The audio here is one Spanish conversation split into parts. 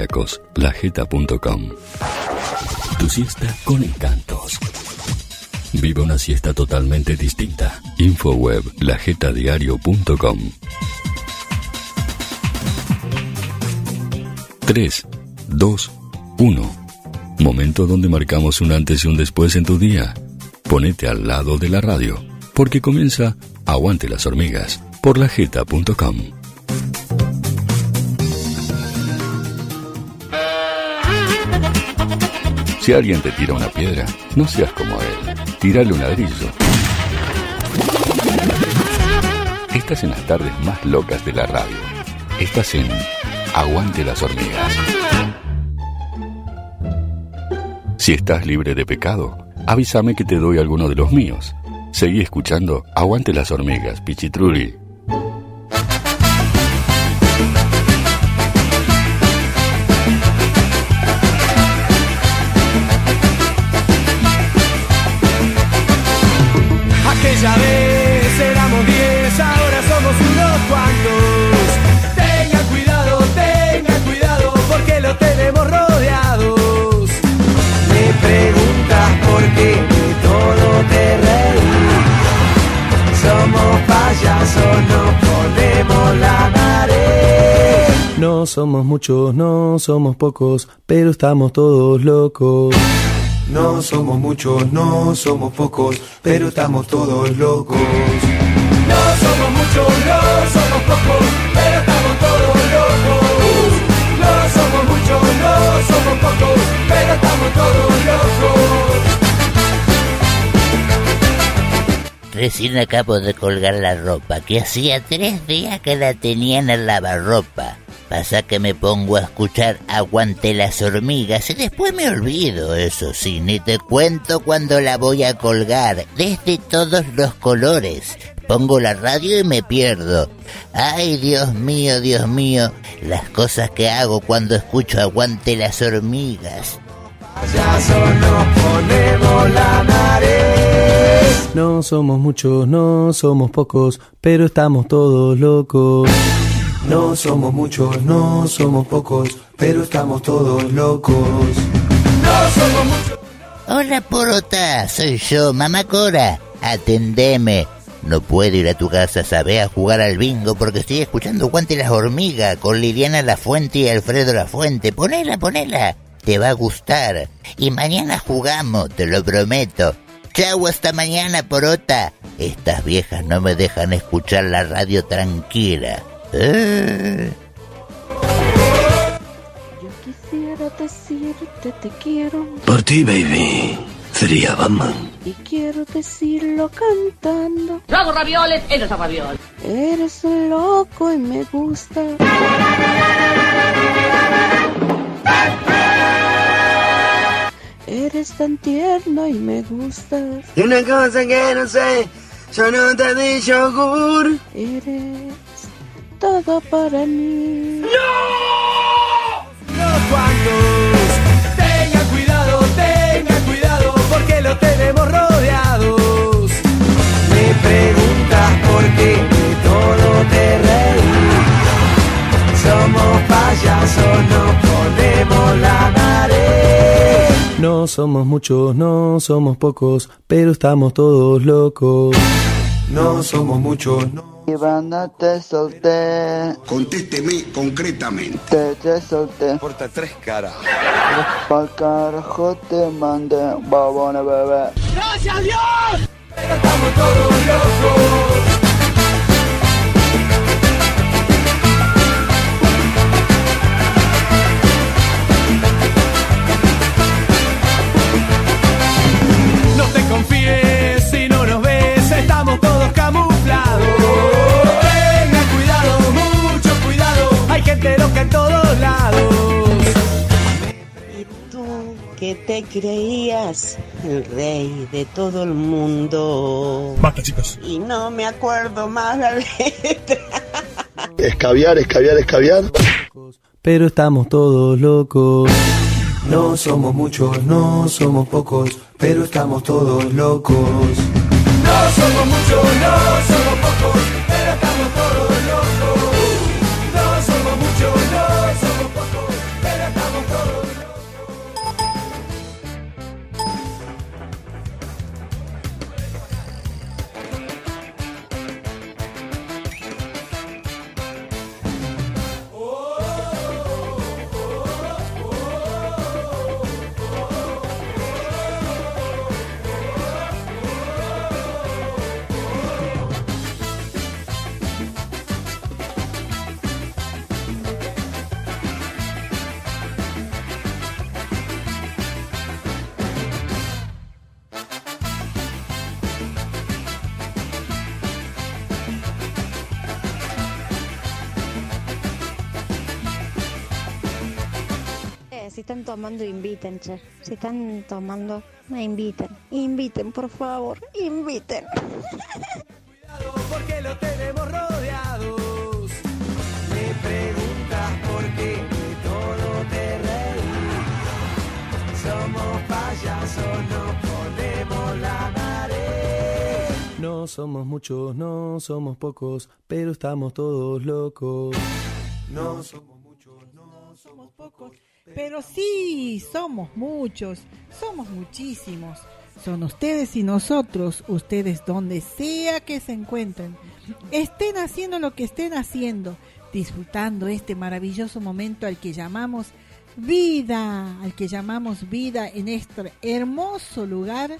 austríacos, La Jeta.com. Tu siesta con encantos. Vive una siesta totalmente distinta. InfoWeb.Lajetadiario.com. 3, 2, 1. Momento donde marcamos un antes y un después en tu día. Ponete al lado de la radio, porque comienza Aguante las hormigas por lajeta.com. Si alguien te tira una piedra, no seas como él. Tírale un ladrillo. Estás en las tardes más locas de la radio. Estás en Aguante las hormigas. Si estás libre de pecado, avísame que te doy alguno de los míos. Seguí escuchando Aguante las hormigas, Pichitruli. Aquella vez éramos 10, ahora somos unos cuantos. Tengan cuidado, porque lo tenemos rodeado. Preguntas por qué de todo te reís. Somos payasos, no ponemos la nariz. No somos muchos, no somos pocos, pero estamos todos locos. No somos muchos, no somos pocos, pero estamos todos locos. No somos muchos, no somos pocos, pero estamos todos locos. No somos muchos, no somos pocos, pero estamos todos locos. Recién acabo de colgar la ropa, que hacía 3 días que la tenía en el lavarropa. Pasa que me pongo a escuchar Aguante las hormigas y después me olvido, eso sí, ni te cuento cuando la voy a colgar, desde todos los colores. Pongo la radio y me pierdo. Ay, Dios mío, las cosas que hago cuando escucho Aguante las hormigas. No somos muchos, no somos pocos, pero estamos todos locos. No somos muchos, no somos pocos, pero estamos todos locos. No somos muchos. Hola, Porota, soy yo, Mamá Cora. Atendeme. No puedo ir a tu casa, sabés, a jugar al bingo, porque estoy escuchando Aguante las hormigas con Liliana Lafuente y Alfredo Lafuente. Ponela, ponela, te va a gustar. Y mañana jugamos, te lo prometo. Chau, hasta mañana, Porota. Estas viejas no me dejan escuchar la radio tranquila. Yo quisiera decirte te quiero. Por ti, baby. Sería Batman. Y quiero decirlo cantando. Yo hago ravioles, eres a ravioles. Eres un loco y me gusta. Eres tan tierno y me gusta. Y una cosa que no sé, yo no te di yogur. Eres todo para mí. ¡No! ¡No cuantos! Porque lo tenemos rodeados. Me preguntas por qué de todo te reís. Somos payasos, no ponemos la nariz. No somos muchos, no somos pocos, pero estamos todos locos. No somos muchos, no. Ivana, te solté. Contésteme concretamente. Te solté. Porta tres caras. Pa'l carajo te mandé, babona bebé. ¡Gracias a Dios! Pero estamos todos locos. No te confíes si no nos ves, estamos todos camuflados. Gente loca en todos lados. Y tú que te creías el rey de todo el mundo. Basta, chicos. Y no me acuerdo más la letra. Escabiar, escabiar, escabiar. Pero estamos todos locos. No somos muchos, no somos pocos, pero estamos todos locos. No somos muchos, no somos pocos, pero estamos todos locos. No somos muchos, no somos pocos, pero sé, si están tomando, inviten, che. Si están tomando, me inviten. Inviten, por favor, inviten. Cuidado porque lo tenemos rodeados. Me preguntas por qué de todo te reí. Somos payasos, no ponemos la pared. No somos muchos, no somos pocos, pero estamos todos locos. No somos muchos, no somos pocos, pero sí somos muchos, somos muchísimos. Son ustedes y nosotros, ustedes donde sea que se encuentren, estén haciendo lo que estén haciendo, disfrutando este maravilloso momento al que llamamos vida, en este hermoso lugar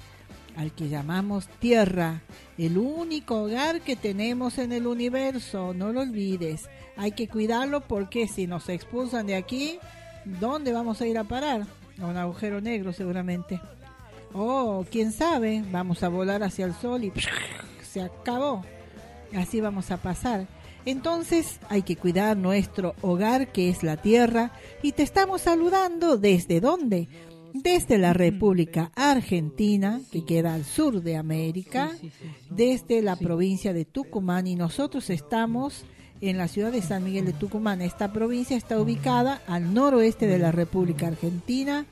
al que llamamos tierra, el único hogar que tenemos en el universo, no lo olvides. Hay que cuidarlo porque si nos expulsan de aquí, ¿dónde vamos a ir a parar? A un agujero negro seguramente. Oh, quién sabe, vamos a volar hacia el sol y se acabó. Así vamos a pasar. Entonces hay que cuidar nuestro hogar que es la tierra y te estamos saludando ¿desde dónde? Desde la República Argentina, que queda al sur de América, desde la provincia de Tucumán y nosotros estamos en la ciudad de San Miguel de Tucumán. Esta provincia está ubicada al noroeste de la República Argentina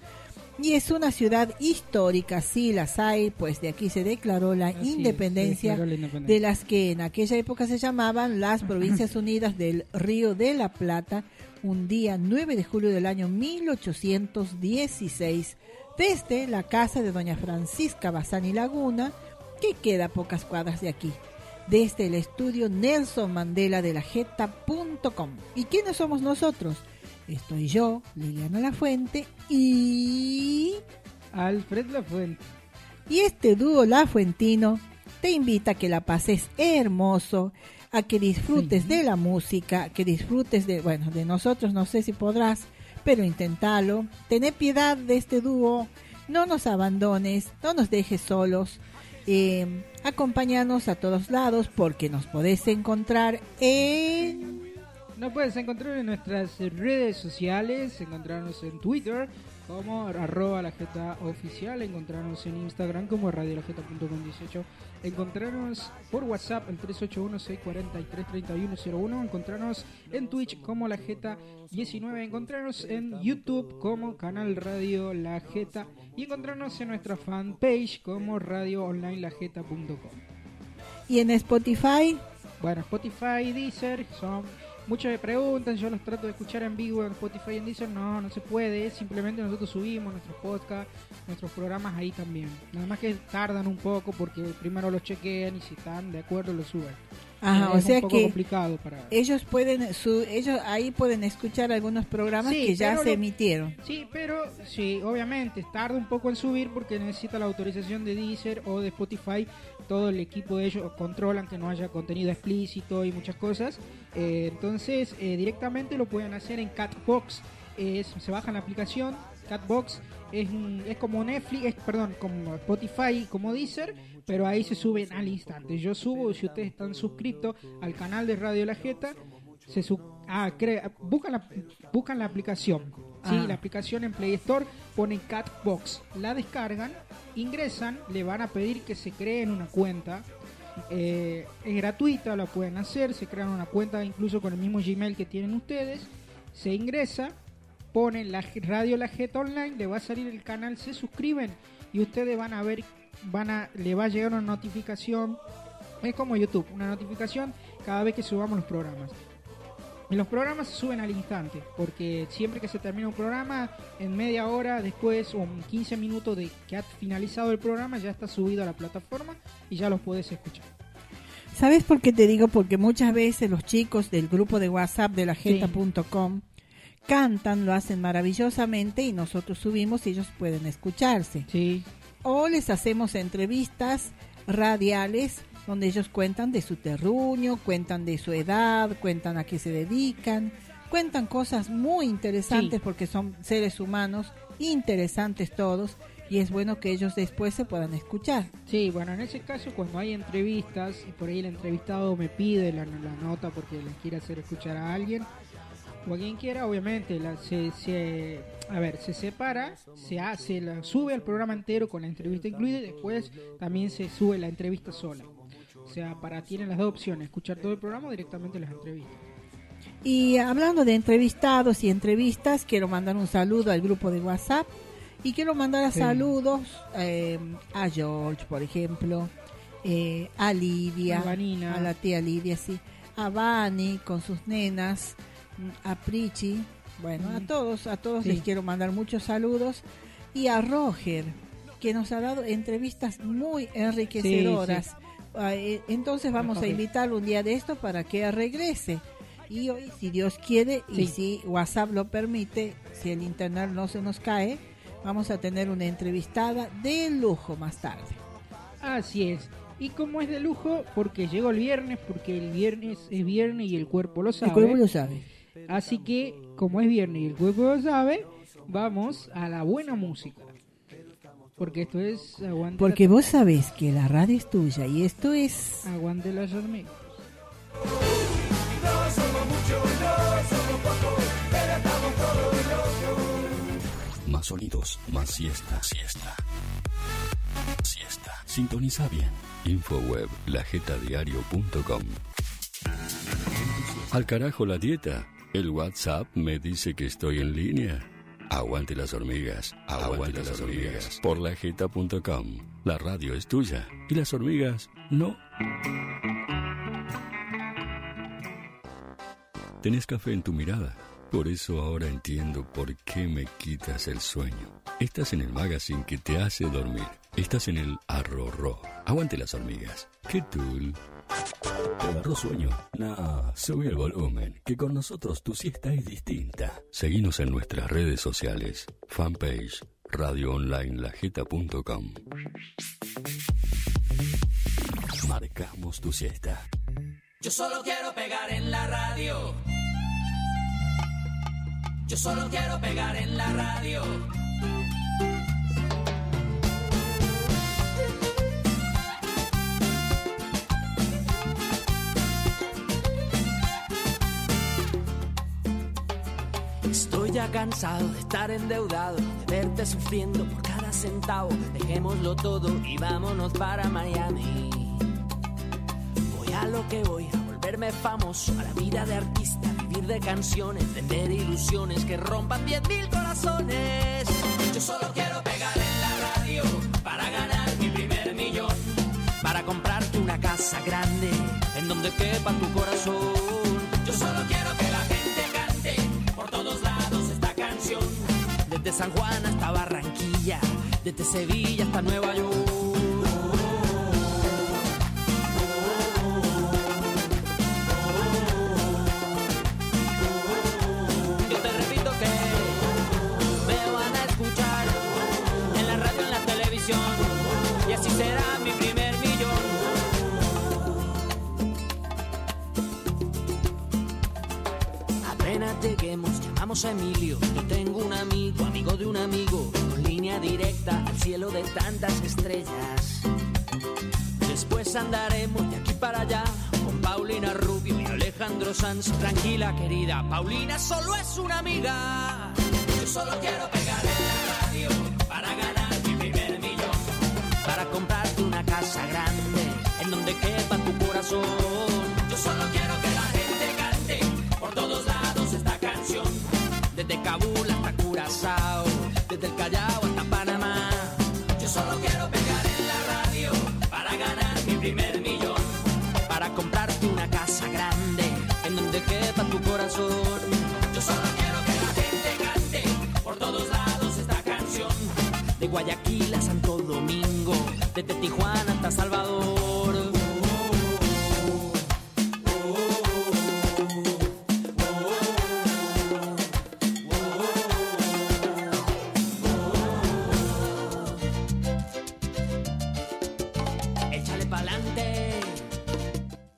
y es una ciudad histórica, sí las hay, pues de aquí se declaró la independencia de las que en aquella época se llamaban las Provincias Unidas del Río de la Plata, un día 9 de julio del año 1816, desde la casa de doña Francisca Bassani Laguna, que queda a pocas cuadras de aquí, desde el estudio Nelson Mandela de La Jeta.com. ¿Y quiénes somos nosotros? Estoy yo, Liliana Lafuente y... Alfredo Lafuente. Y este dúo lafuentino te invita a que la pases hermoso, a que disfrutes de la música, que disfrutes de... Bueno, de nosotros no sé si podrás, pero intentalo. Tené piedad de este dúo, no nos abandones, no nos dejes solos. Acompáñanos a todos lados porque nos podés encontrar en... Nos puedes encontrar en nuestras redes sociales, encontrarnos en Twitter como @LaJetaOficial, encontrarnos en Instagram como radiolajeta.com18, encontrarnos por WhatsApp el 381-643-3101, encontrarnos en Twitch como La Jeta 19, encontrarnos en YouTube como Canal Radio La Jeta y encontrarnos en nuestra fanpage como radioonlinelajeta.com. Y en Spotify, bueno, Spotify, Deezer, son... Muchos me preguntan, yo los trato de escuchar en vivo en Spotify y en Deezer, no se puede, simplemente nosotros subimos nuestros podcasts, nuestros programas ahí también. Nada más que tardan un poco porque primero los chequean y si están de acuerdo los suben. Ajá, o sea que complicado para... ellos pueden ellos ahí pueden escuchar algunos programas sí, que ya se emitieron. Sí, pero sí, obviamente tarda un poco en subir porque necesita la autorización de Deezer o de Spotify. Todo el equipo de ellos controlan que no haya contenido explícito y muchas cosas. Entonces directamente lo pueden hacer en Catbox. Se baja la aplicación Catbox. Es como Netflix, como Spotify, como Deezer, pero ahí se suben al instante. Yo subo, si ustedes están suscritos al canal de Radio La Jeta, buscan la aplicación. Sí, la aplicación en Play Store, ponen Catbox, la descargan, ingresan, le van a pedir que se creen una cuenta. Es gratuita, la pueden hacer, se crean una cuenta incluso con el mismo Gmail que tienen ustedes, se ingresa. Ponen la Radio La Jeta Online, le va a salir el canal, se suscriben y ustedes van a ver, le va a llegar una notificación, es como YouTube, una notificación cada vez que subamos los programas. Y los programas se suben al instante, porque siempre que se termina un programa, en media hora después o en 15 minutos de que ha finalizado el programa, ya está subido a la plataforma y ya los podés escuchar. ¿Sabes por qué te digo? Porque muchas veces los chicos del grupo de WhatsApp de lajeta.com cantan, lo hacen maravillosamente y nosotros subimos y ellos pueden escucharse. Sí. O les hacemos entrevistas radiales donde ellos cuentan de su terruño, cuentan de su edad, cuentan a qué se dedican, cuentan cosas muy interesantes porque son seres humanos interesantes todos y es bueno que ellos después se puedan escuchar. Sí, bueno, en ese caso cuando hay entrevistas y por ahí el entrevistado me pide la nota porque les quiere hacer escuchar a alguien. Joaquín Quiera, obviamente, se separa, se hace, la sube al programa entero con la entrevista incluida y después también se sube la entrevista sola. O sea, tienen las dos opciones, escuchar todo el programa o directamente las entrevistas. Y hablando de entrevistados y entrevistas, quiero mandar un saludo al grupo de WhatsApp y quiero mandar saludos a George, por ejemplo, a Lidia, a la tía Lidia, sí, a Vani con sus nenas, a Prichi, bueno, a todos sí. Les quiero mandar muchos saludos, y a Roger, que nos ha dado entrevistas muy enriquecedoras. Sí, sí. Entonces vamos a invitarlo un día de esto para que regrese. Y hoy, si Dios quiere, sí, y si WhatsApp lo permite, si el internet no se nos cae, vamos a tener una entrevistada de lujo más tarde. Así es. Y como es de lujo, porque llegó el viernes, porque el viernes es viernes y el cuerpo lo sabe. El cuerpo lo sabe. Así que, como es viernes y el cuerpo lo sabe, vamos a la buena música. Porque esto es... Aguante, porque vos sabés que la radio es tuya y esto es... Aguante las hormigas. Más sonidos, más siesta. Sintoniza bien. InfoWeb.Lajetadiario.com. Al carajo la dieta. El WhatsApp me dice que estoy en línea. Aguante las hormigas. Aguante las hormigas. Por Lajeta.com. La radio es tuya y las hormigas no. Tenés café en tu mirada. Por eso ahora entiendo por qué me quitas el sueño. Estás en el magazine que te hace dormir. Estás en el arrorró. Aguante las hormigas. ¿Qué tul? ¿Te agarró sueño? No, sube el volumen, que con nosotros tu siesta es distinta. Seguinos en nuestras redes sociales. Fanpage, radio online lajeta.com. Marcamos tu siesta. Yo solo quiero pegar en la radio. Yo solo quiero pegar en la radio. Estoy ya cansado de estar endeudado, de verte sufriendo por cada centavo. Dejémoslo todo y vámonos para Miami. Voy a lo que voy, a volverme famoso, a la vida de artista, vivir de canciones, vender ilusiones que rompan 10.000 corazones. Yo solo quiero pegar en la radio para ganar mi primer millón, para comprarte una casa grande en donde quepa tu corazón. Yo solo quiero que la gente cante por todos lados esta canción, desde San Juan hasta Barranquilla, desde Sevilla hasta Nueva York. Será mi primer millón. Apenas lleguemos, llamamos a Emilio. Yo tengo un amigo, amigo de un amigo, con línea directa al cielo de tantas estrellas. Después andaremos de aquí para allá con Paulina Rubio y Alejandro Sanz. Tranquila, querida, Paulina solo es una amiga. Yo solo quiero pegar en la radio para ganar, para comprarte una casa grande en donde quepa tu corazón. Yo solo quiero que la gente cante por todos lados esta canción, desde Kabul hasta Curazao, desde el Callao hasta Panamá. Yo solo quiero pegar en la radio para ganar mi primer millón, para comprarte una casa grande en donde quepa tu corazón. Yo solo quiero que la gente cante por todos lados esta canción, de Guayaquil a Santo Domingo, desde Tijuana hasta Salvador. Échale pa'lante.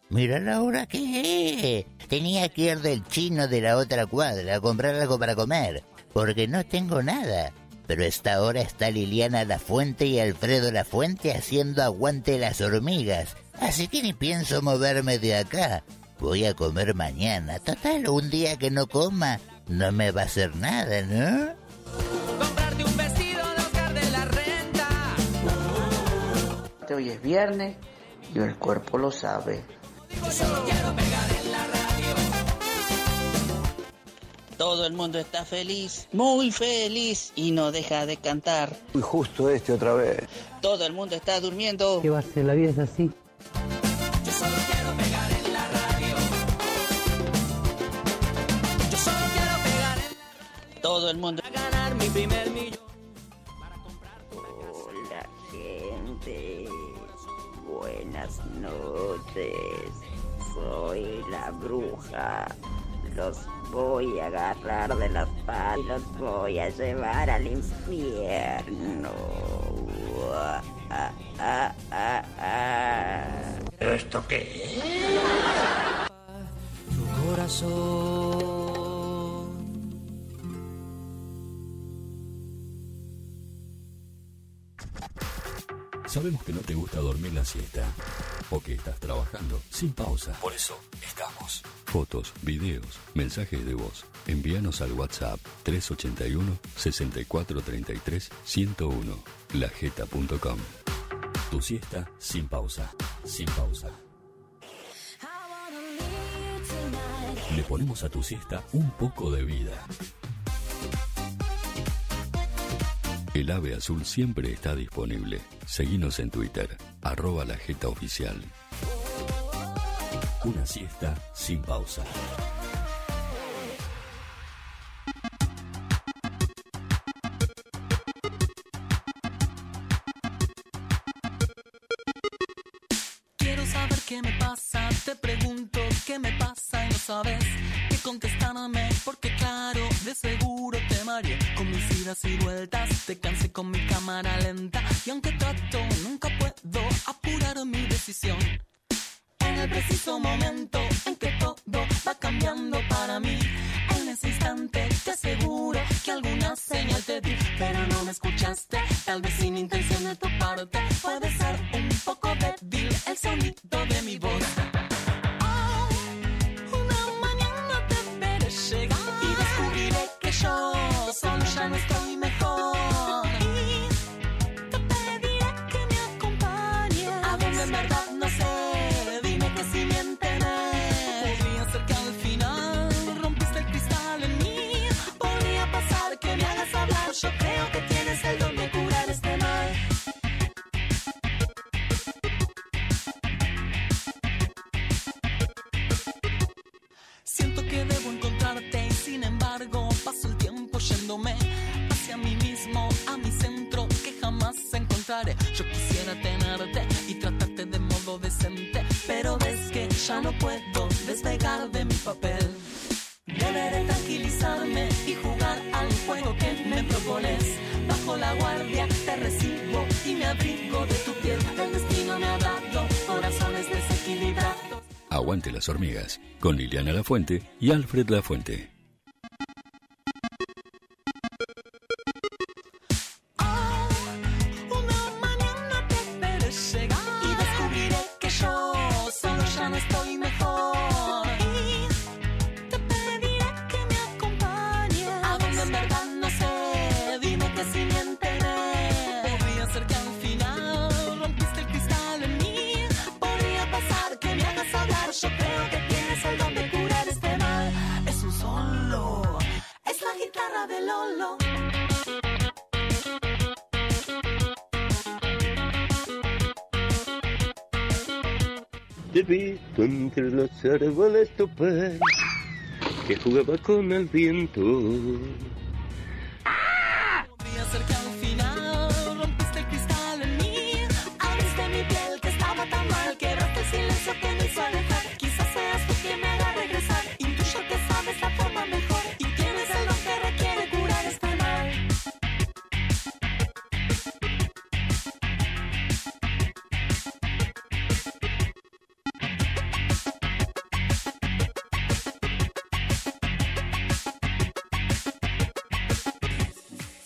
Mira la hora que es. Tenía que ir del chino de la otra cuadra a comprar algo para comer, porque no tengo nada. Pero a esta hora está Liliana Lafuente y Alfredo Lafuente haciendo Aguante las hormigas. Así que ni pienso moverme de acá. voy a comer mañana. Total, un día que no coma no me va a hacer nada, ¿no? Comprarte un vestido, Oscar de la renta. Hoy es viernes y el cuerpo lo sabe. Todo el mundo está feliz, muy feliz, y no deja de cantar. Uy, justo este otra vez. Todo el mundo está durmiendo. ¿Qué va a ser? La vida es así. Yo solo quiero pegar en la radio. Yo solo quiero pegar en la radio. Todo el mundo a ganar mi primer millón para comprar una casa. Hola, gente. Buenas noches. Soy la bruja. Los voy a agarrar de las patas y los voy a llevar al infierno. ¿Esto qué es? Tu corazón. Sabemos que no te gusta dormir la siesta, porque estás trabajando sin pausa. Por eso estamos. Fotos, videos, mensajes de voz. Envíanos al WhatsApp 381-6433-101. La Jeta.com. Tu siesta sin pausa. Sin pausa. Le ponemos a tu siesta un poco de vida. El ave azul siempre está disponible. Seguinos en Twitter, @LaJetaOficial. Una siesta sin pausa. Quiero saber qué me pasa, te pregunto qué me pasa y no sabes qué contestarme, porque claro, de seguro te mareé con mis idas y vueltas, te cansé con mi cámara lenta y aunque trato, nunca puedo apurar mi decisión. En el preciso momento en que todo va cambiando para mí, en ese instante te aseguro que alguna señal te di, pero no me escuchaste, tal vez sin intención de tu parte, puede ser un poco débil el sonido de mi voz. Oh, una mañana te veré llegar y descubriré que yo solo ya no estoy mejor. Yo creo que tienes el don de curar este mal. Siento que debo encontrarte y sin embargo paso el tiempo yéndome hacia mí mismo, a mi centro que jamás encontraré. Yo quisiera tenerte y tratarte de modo decente, pero ves que ya no puedo despegar de mi papel. Deberé tranquilizarme y jugar al juego que me propones. Bajo la guardia te recibo y me abrigo de tu piel. El destino me ha dado corazones desequilibrados. Aguante las hormigas con Liliana Lafuente y Alfredo Lafuente. Te vi entre los árboles topar, que jugaba con el viento. Podría ser que al final rompiste el cristal en mí, abriste mi piel que estaba tan mal, quebraste el silencio que me hizo alejar. Quizás seas tú quien me haga regresar, intuyo que sabes la forma mejor y tienes el don que requiere curar este mal.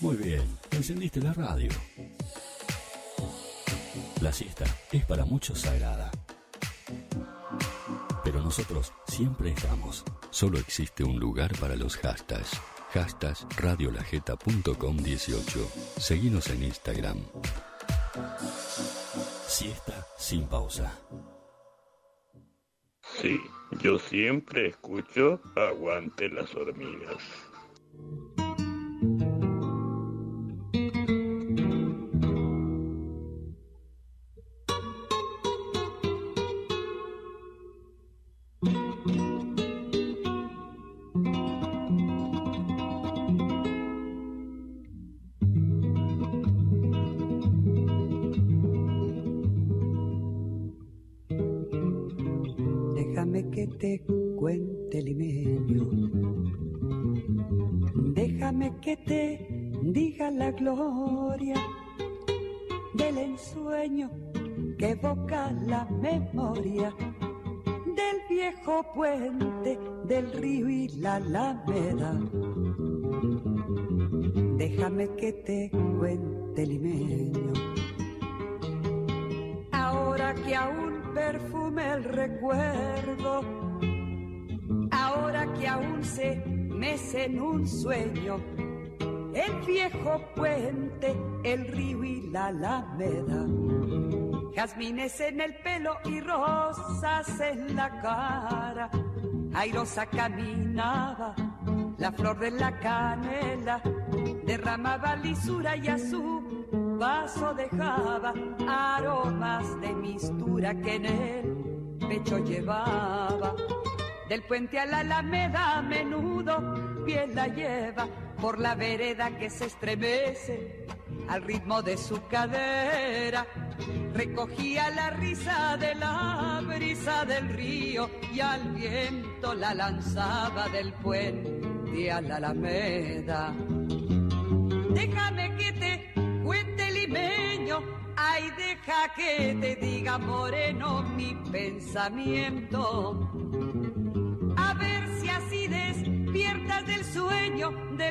Muy bien, encendiste la radio. La siesta es para muchos sagrada, pero nosotros siempre estamos. Solo existe un lugar para los hashtags. Hashtags WhatsApp.com18. Seguinos en Instagram. Siesta sin pausa. Sí, yo siempre escucho Aguante las hormigas. Te cuente, limeño, déjame que te diga la gloria del ensueño que evoca la memoria del viejo puente del río y la alameda. Déjame que te cuente, limeño, ahora que aún perfume el recuerdo, ahora que aún se mece en un sueño el viejo puente, el río y la alameda. Jazmines en el pelo y rosas en la cara, airosa caminaba la flor de la canela, derramaba lisura y a su vaso dejaba aromas de mistura que en el pecho llevaba. Del puente a la alameda a menudo piel la lleva por la vereda que se estremece al ritmo de su cadera. Recogía la risa de la brisa del río y al viento la lanzaba del puente a la alameda. Déjame que te cuente, limeño, ay, deja que te diga, moreno, mi pensamiento. A ver si así despiertas del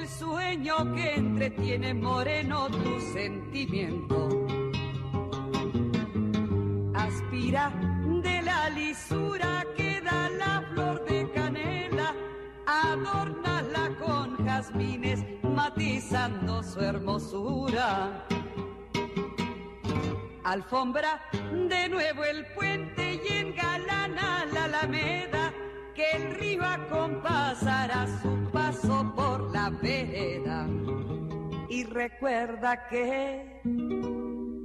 sueño que entretiene, moreno, tu sentimiento. Aspira de la lisura que da la flor de canela, adórnala con jazmines matizando su hermosura. Alfombra de nuevo el puente y engalana la alameda, que el río acompasará su paso por la vereda. Y recuerda que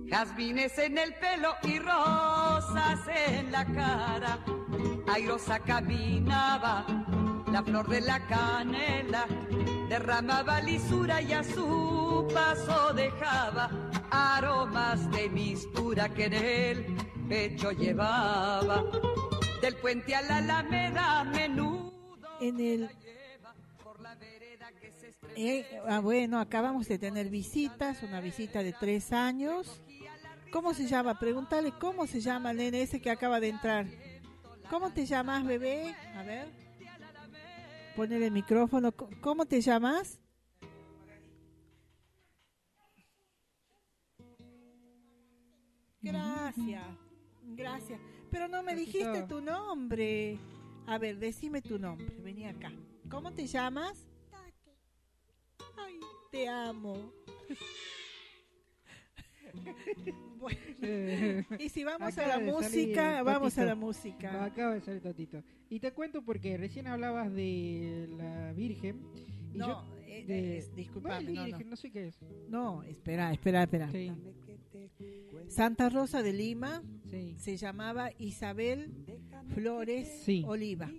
jazmines en el pelo y rosas en la cara, airosa caminaba la flor de la canela, derramaba lisura y a su paso dejaba aromas de mistura que en el pecho llevaba. Del puente a la alameda a menudo en el... bueno, acabamos de tener visitas, una visita de 3 años. ¿Cómo se llama? Pregúntale cómo se llama el nene ese que acaba de entrar. ¿Cómo te llamas, bebé? A ver, ponle el micrófono. ¿Cómo te llamas? Gracias, gracias. Pero no me dijiste tu nombre. A ver, decime tu nombre. Vení acá. ¿Cómo te llamas? Toti. Ay, te amo. Bueno, y si vamos a la música, vamos a la música. Acaba de salir Totito. Y te cuento porque recién hablabas de la Virgen. Y no, yo, disculpame. No, Virgen, no sé qué es. No, espera. Sí. Santa Rosa de Lima, sí. Se llamaba Isabel Flores, sí. Oliva.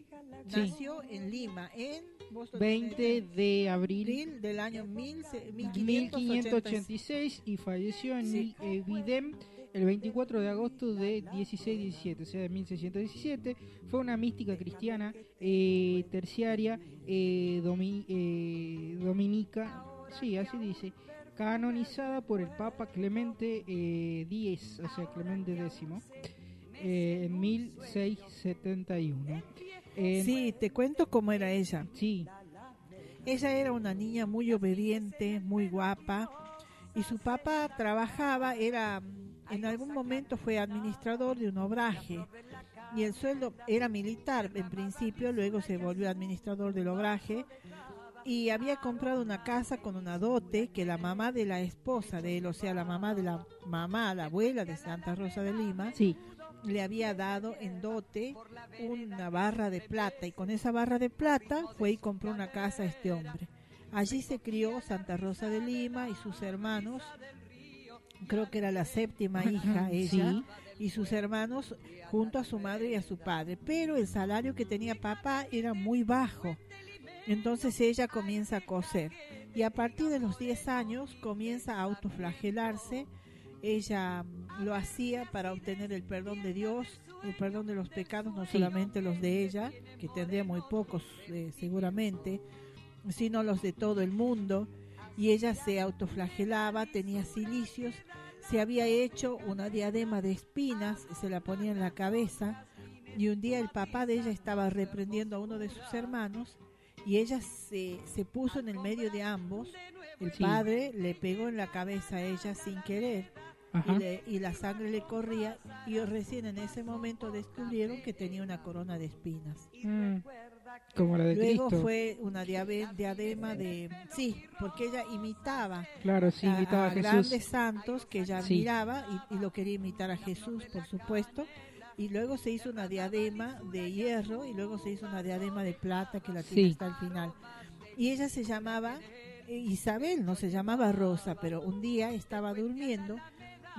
Nació, sí, en Lima, en Boston, 20 de abril del año 1586 y falleció en, sí, Evidem el 24 de agosto de 1617, o sea, de 1617. Fue una mística cristiana terciaria dominica, sí, así dice, canonizada por el Papa Clemente X, o sea, Clemente X, en 1671. Sí, te cuento cómo era ella. Sí. Ella era una niña muy obediente, muy guapa, y su papá trabajaba, era, en algún momento fue administrador de un obraje, y el sueldo era militar en principio, luego se volvió administrador del obraje y había comprado una casa con una dote que la mamá de la esposa de él, o sea, la abuela de Santa Rosa de Lima, sí, le había dado en dote una barra de plata, y con esa barra de plata fue y compró una casa a este hombre. Allí se crió Santa Rosa de Lima y sus hermanos, creo que era la séptima hija ella, sí, y sus hermanos junto a su madre y a su padre, pero el salario que tenía papá era muy bajo. Entonces ella comienza a coser y a partir de los 10 años comienza a autoflagelarse. Ella lo hacía para obtener el perdón de Dios, el perdón de los pecados, no solamente los de ella, que tendría muy pocos seguramente, sino los de todo el mundo. Y ella se autoflagelaba, tenía cilicios, se había hecho una diadema de espinas, se la ponía en la cabeza, y un día el papá de ella estaba reprendiendo a uno de sus hermanos y ella se puso en el medio de ambos. El padre le pegó en la cabeza a ella sin querer y la sangre le corría, y recién en ese momento descubrieron que tenía una corona de espinas. Como la de Luego Cristo. Fue una diadema de... Sí, porque ella imitaba, claro, sí, imitaba a Jesús. Grandes santos que ella admiraba, y lo quería imitar a Jesús, por supuesto. Y luego se hizo una diadema de hierro y luego se hizo una diadema de plata que la tiene hasta el final. Y ella se llamaba Isabel, no se llamaba Rosa, pero un día estaba durmiendo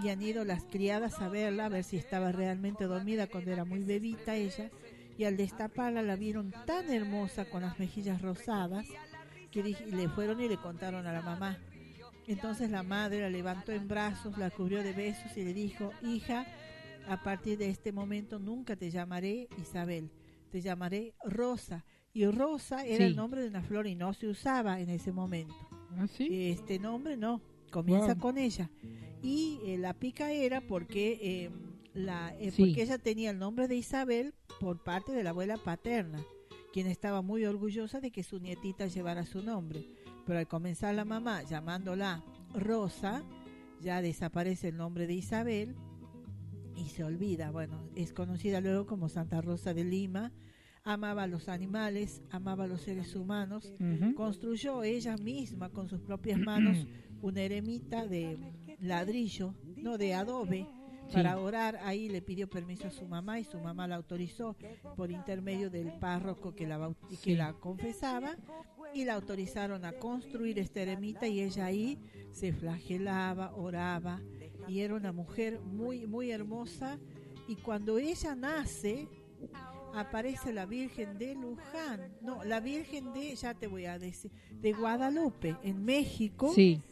y han ido las criadas a verla, a ver si estaba realmente dormida cuando era muy bebita ella. Y al destaparla la vieron tan hermosa con las mejillas rosadas que le fueron y le contaron a la mamá. Entonces la madre la levantó en brazos, la cubrió de besos y le dijo: hija, a partir de este momento nunca te llamaré Isabel, te llamaré Rosa. Y Rosa era el nombre de una flor y no se usaba en ese momento. ¿Ah, sí? Este nombre no, comienza con ella. Y la pica era porque... porque ella tenía el nombre de Isabel por parte de la abuela paterna, quien estaba muy orgullosa de que su nietita llevara su nombre, pero al comenzar la mamá llamándola Rosa, ya desaparece el nombre de Isabel y se olvida. Bueno, es conocida luego como Santa Rosa de Lima. Amaba a los animales, amaba a los seres humanos, construyó ella misma con sus propias manos una eremita de ladrillo, no, de adobe, para orar. Ahí le pidió permiso a su mamá y su mamá la autorizó por intermedio del párroco que la confesaba, y la autorizaron a construir esta eremita, y ella ahí se flagelaba, oraba, y era una mujer muy, muy hermosa. Y cuando ella nace aparece la Virgen de Luján, no, la Virgen de, ya te voy a decir, de Guadalupe, en México, y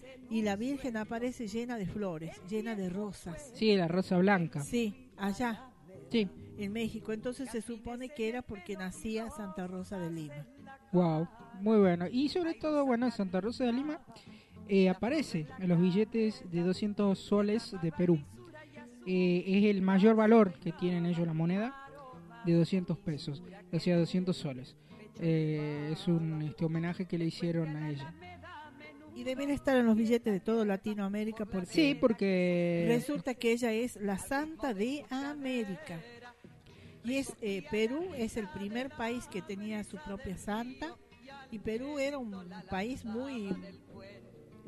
la Virgen aparece llena de flores, llena de rosas. Sí, la rosa blanca. Sí, allá, en México. Entonces se supone que era porque nacía Santa Rosa de Lima. Wow, muy bueno. Y sobre todo, bueno, Santa Rosa de Lima aparece en los billetes de 200 soles de Perú. Es el mayor valor que tienen ellos la moneda, de 200 pesos, o sea, 200 soles. Es un homenaje que le hicieron a ella. Y deben estar en los billetes de todo Latinoamérica porque... Sí, porque... Resulta que ella es la Santa de América. Y es Perú es el primer país que tenía su propia santa, y Perú era un país muy...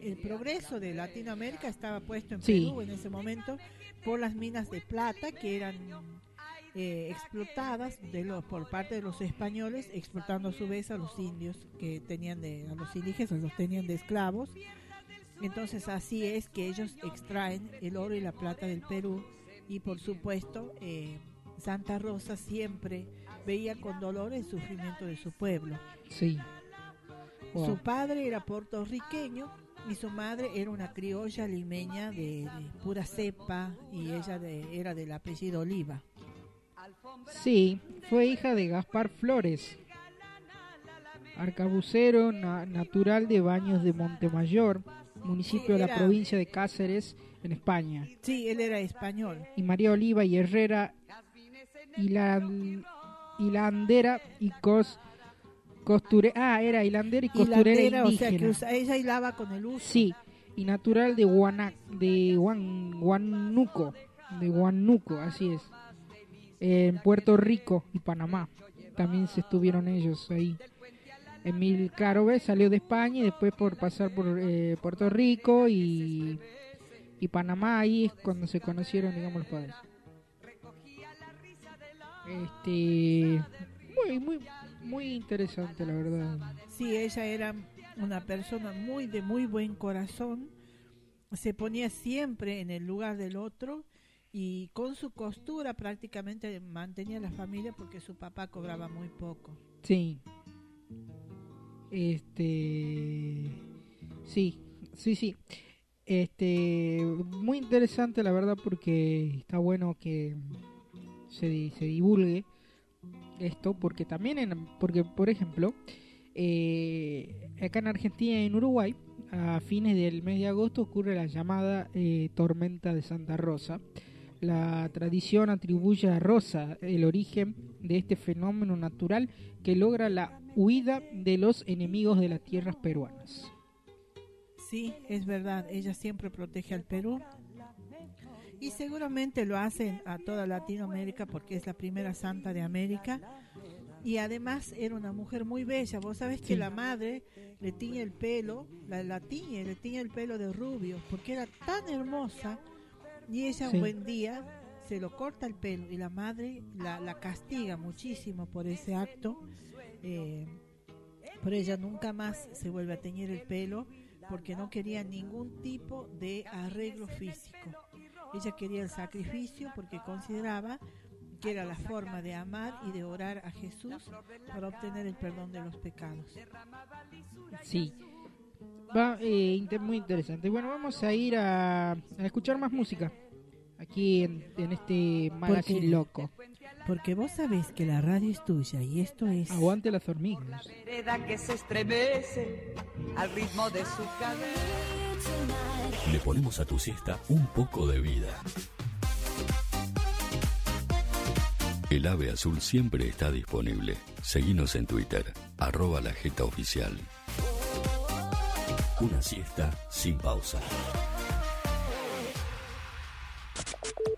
El progreso de Latinoamérica estaba puesto en Perú en ese momento por las minas de plata que eran... explotadas por parte de los españoles, explotando a su vez a los indios que tenían a los indígenas, los tenían de esclavos. Entonces así es que ellos extraen el oro y la plata del Perú, y por supuesto Santa Rosa siempre veía con dolor el sufrimiento de su pueblo. Su padre era puertorriqueño y su madre era una criolla limeña de pura cepa, y ella era del apellido Oliva. Sí, fue hija de Gaspar Flores, arcabucero natural de Baños de Montemayor, municipio de la provincia de Cáceres, en España. Sí, él era español. Y María Oliva y Herrera, hilandera y costurera. Ah, era hilandera y costurera indígena. O sea, que ella hilaba con el uso. Sí, y natural de Huánuco, así es. en Puerto Rico y Panamá. También se estuvieron ellos ahí. Emil Carobe salió de España y después por pasar por Puerto Rico y Panamá, ahí es cuando se conocieron, digamos, los padres. Muy interesante, la verdad. Sí, ella era una persona de muy buen corazón, se ponía siempre en el lugar del otro y con su costura prácticamente mantenía la familia porque su papá cobraba muy poco. Sí. Sí. Muy interesante, la verdad, porque está bueno que se divulgue esto, porque también por ejemplo, acá en Argentina y en Uruguay, a fines del mes de agosto ocurre la llamada tormenta de Santa Rosa. La tradición atribuye a Rosa el origen de este fenómeno natural que logra la huida de los enemigos de las tierras peruanas. Sí, es verdad, ella siempre protege al Perú y seguramente lo hacen a toda Latinoamérica porque es la primera santa de América. Y además era una mujer muy bella. Vos sabés que la madre le tiñe el pelo, le tiñe el pelo de rubio, porque era tan hermosa. Y ella un buen día se lo corta el pelo y la madre la castiga muchísimo por ese acto. Pero ella nunca más se vuelve a teñir el pelo porque no quería ningún tipo de arreglo físico. Ella quería el sacrificio porque consideraba que era la forma de amar y de orar a Jesús para obtener el perdón de los pecados. Sí, muy interesante. Bueno, vamos a ir a escuchar más música aquí en este magazine loco. Porque vos sabés que la radio es tuya y esto es Aguante las hormigas. La vereda que se estremece al ritmo de su cadera. Le ponemos a tu siesta un poco de vida. El ave azul siempre está disponible. Seguinos en Twitter, @LaJetaOficial. Una siesta sin pausa.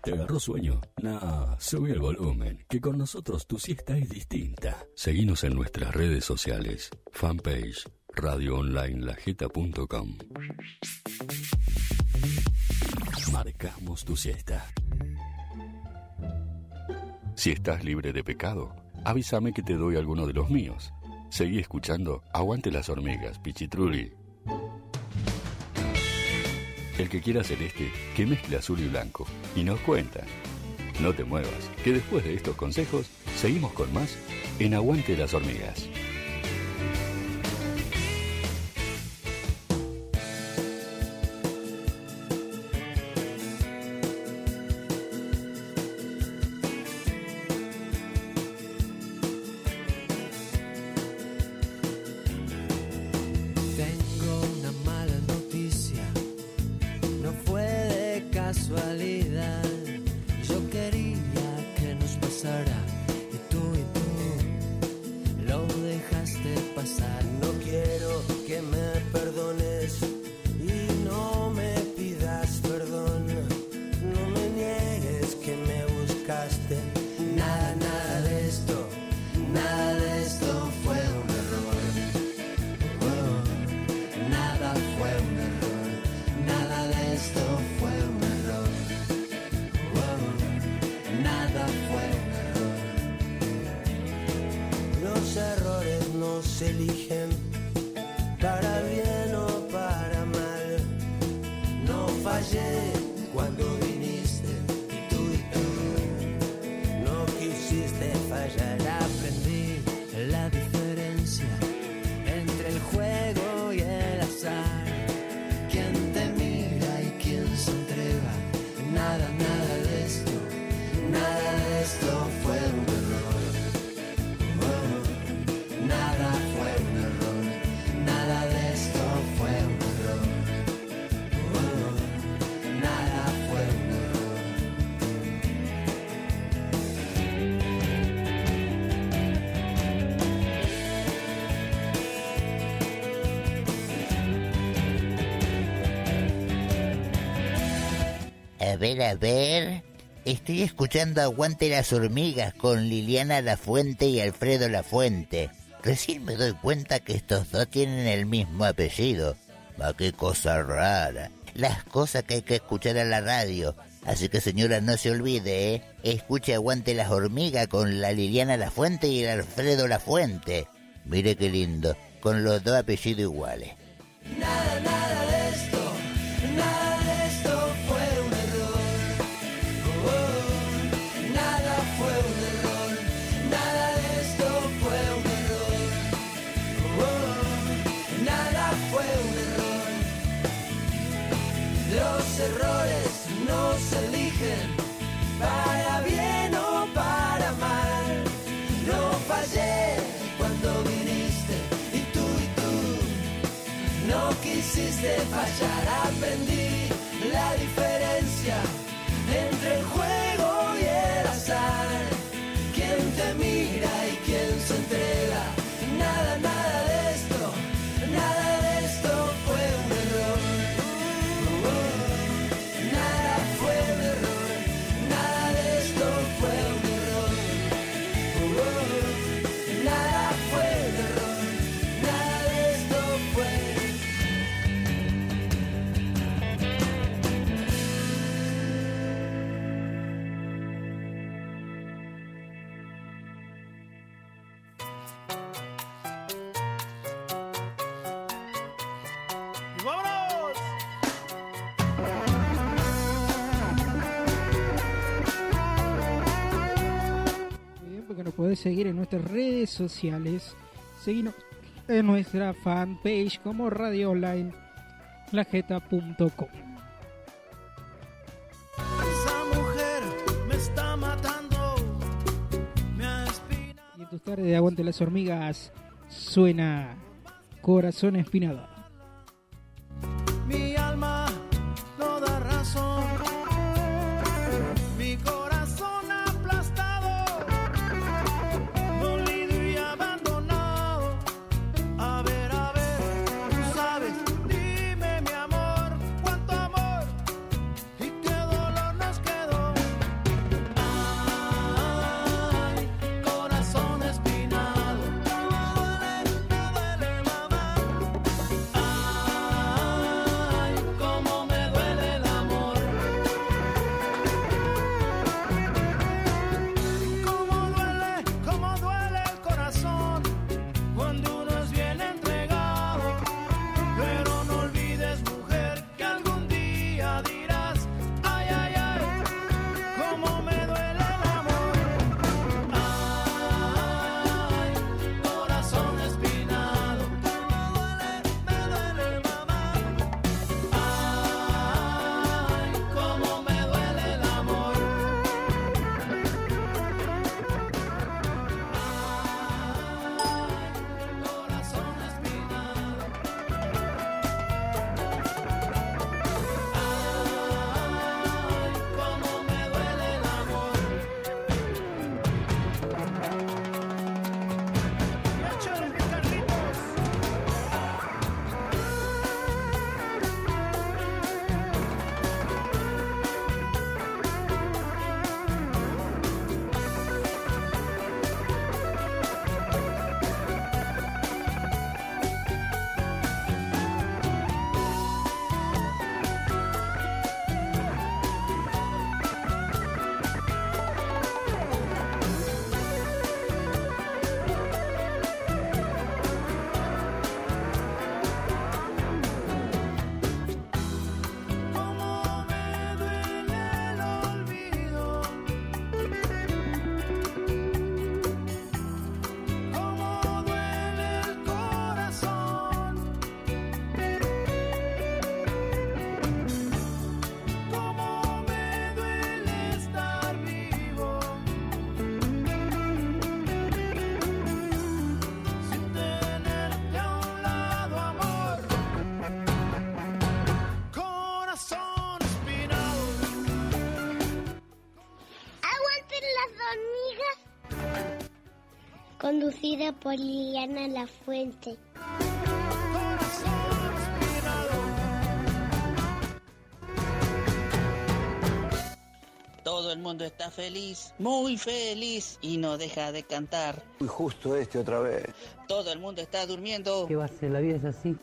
¿Te agarró sueño? No, sube el volumen, que con nosotros tu siesta es distinta. Seguinos en nuestras redes sociales. Fanpage, radio online LaJeta.com. Marcamos tu siesta. Si estás libre de pecado, avísame que te doy alguno de los míos. Seguí escuchando Aguante las hormigas, Pichitruli. El que quiera celeste, que mezcle azul y blanco, y nos cuenta. No te muevas, que después de estos consejos, seguimos con más en Aguante las hormigas. A ver, Estoy escuchando Aguante las hormigas con Liliana Lafuente y Alfredo Lafuente. Recién me doy cuenta que estos dos tienen el mismo apellido. ¡Ah, qué cosa rara! Las cosas que hay que escuchar a la radio. Así que señora, no se olvide, ¿eh? Escuche Aguante las hormigas con la Liliana Lafuente y el Alfredo Lafuente. Mire qué lindo, con los dos apellidos iguales. Nada, nada de esto. Los errores no se eligen para bien o para mal. No fallé cuando viniste y tú no quisiste fallar. Aprendí la diferencia entre el juego y el azar. Quien te mira y quien se entrega. Nada, nada de esto, nada de esto fue un error. Que nos podés seguir en nuestras redes sociales. Seguinos en nuestra fanpage como Radio Online La Jeta.com. Y en tus tardes de Aguante las hormigas suena Corazón Espinador. Mi alma no da razón. Mi corazón conducida por Liliana Lafuente. Todo el mundo está feliz, muy feliz, y no deja de cantar. Muy justo este otra vez. Todo el mundo está durmiendo. ¿Qué va a ser? La vida es así.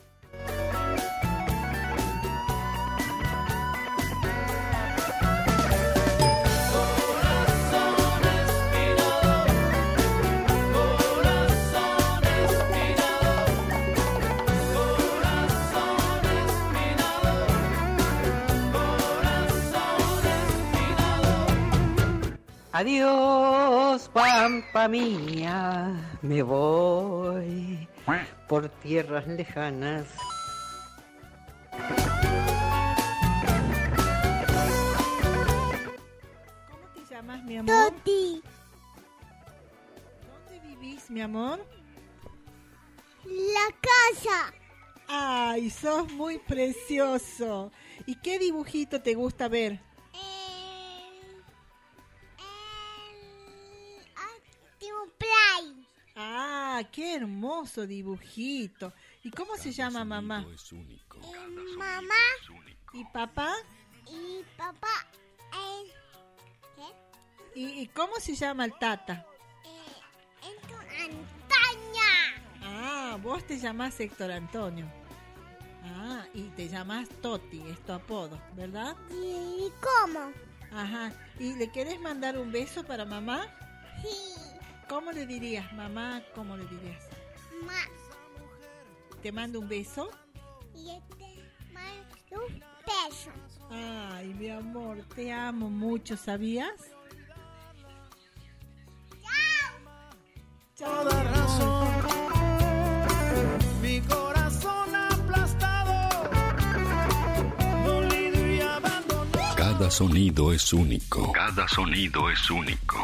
Adiós, pampa mía, me voy por tierras lejanas. ¿Cómo te llamas, mi amor? Toti. ¿Dónde vivís, mi amor? La casa. Ay, sos muy precioso. ¿Y qué dibujito te gusta ver? Play. Ah, qué hermoso dibujito. ¿Y cómo se llama mamá? Mamá. ¿Y papá? Y papá. ¿Qué? ¿Y cómo se llama el tata? Héctor Antonio. Ah, vos te llamás Héctor Antonio. Ah, y te llamás Toti, es tu apodo, ¿verdad? ¿Y cómo? Ajá. ¿Y le querés mandar un beso para mamá? Sí. ¿Cómo le dirías, mamá? ¿Cómo le dirías? Mamá. ¿Te mando un beso? Y te mando un beso. Ay, mi amor, te amo mucho, ¿sabías? ¡Chao! Toda razón, mi corazón aplastado, dolido y abandonado. Cada sonido es único. Cada sonido es único.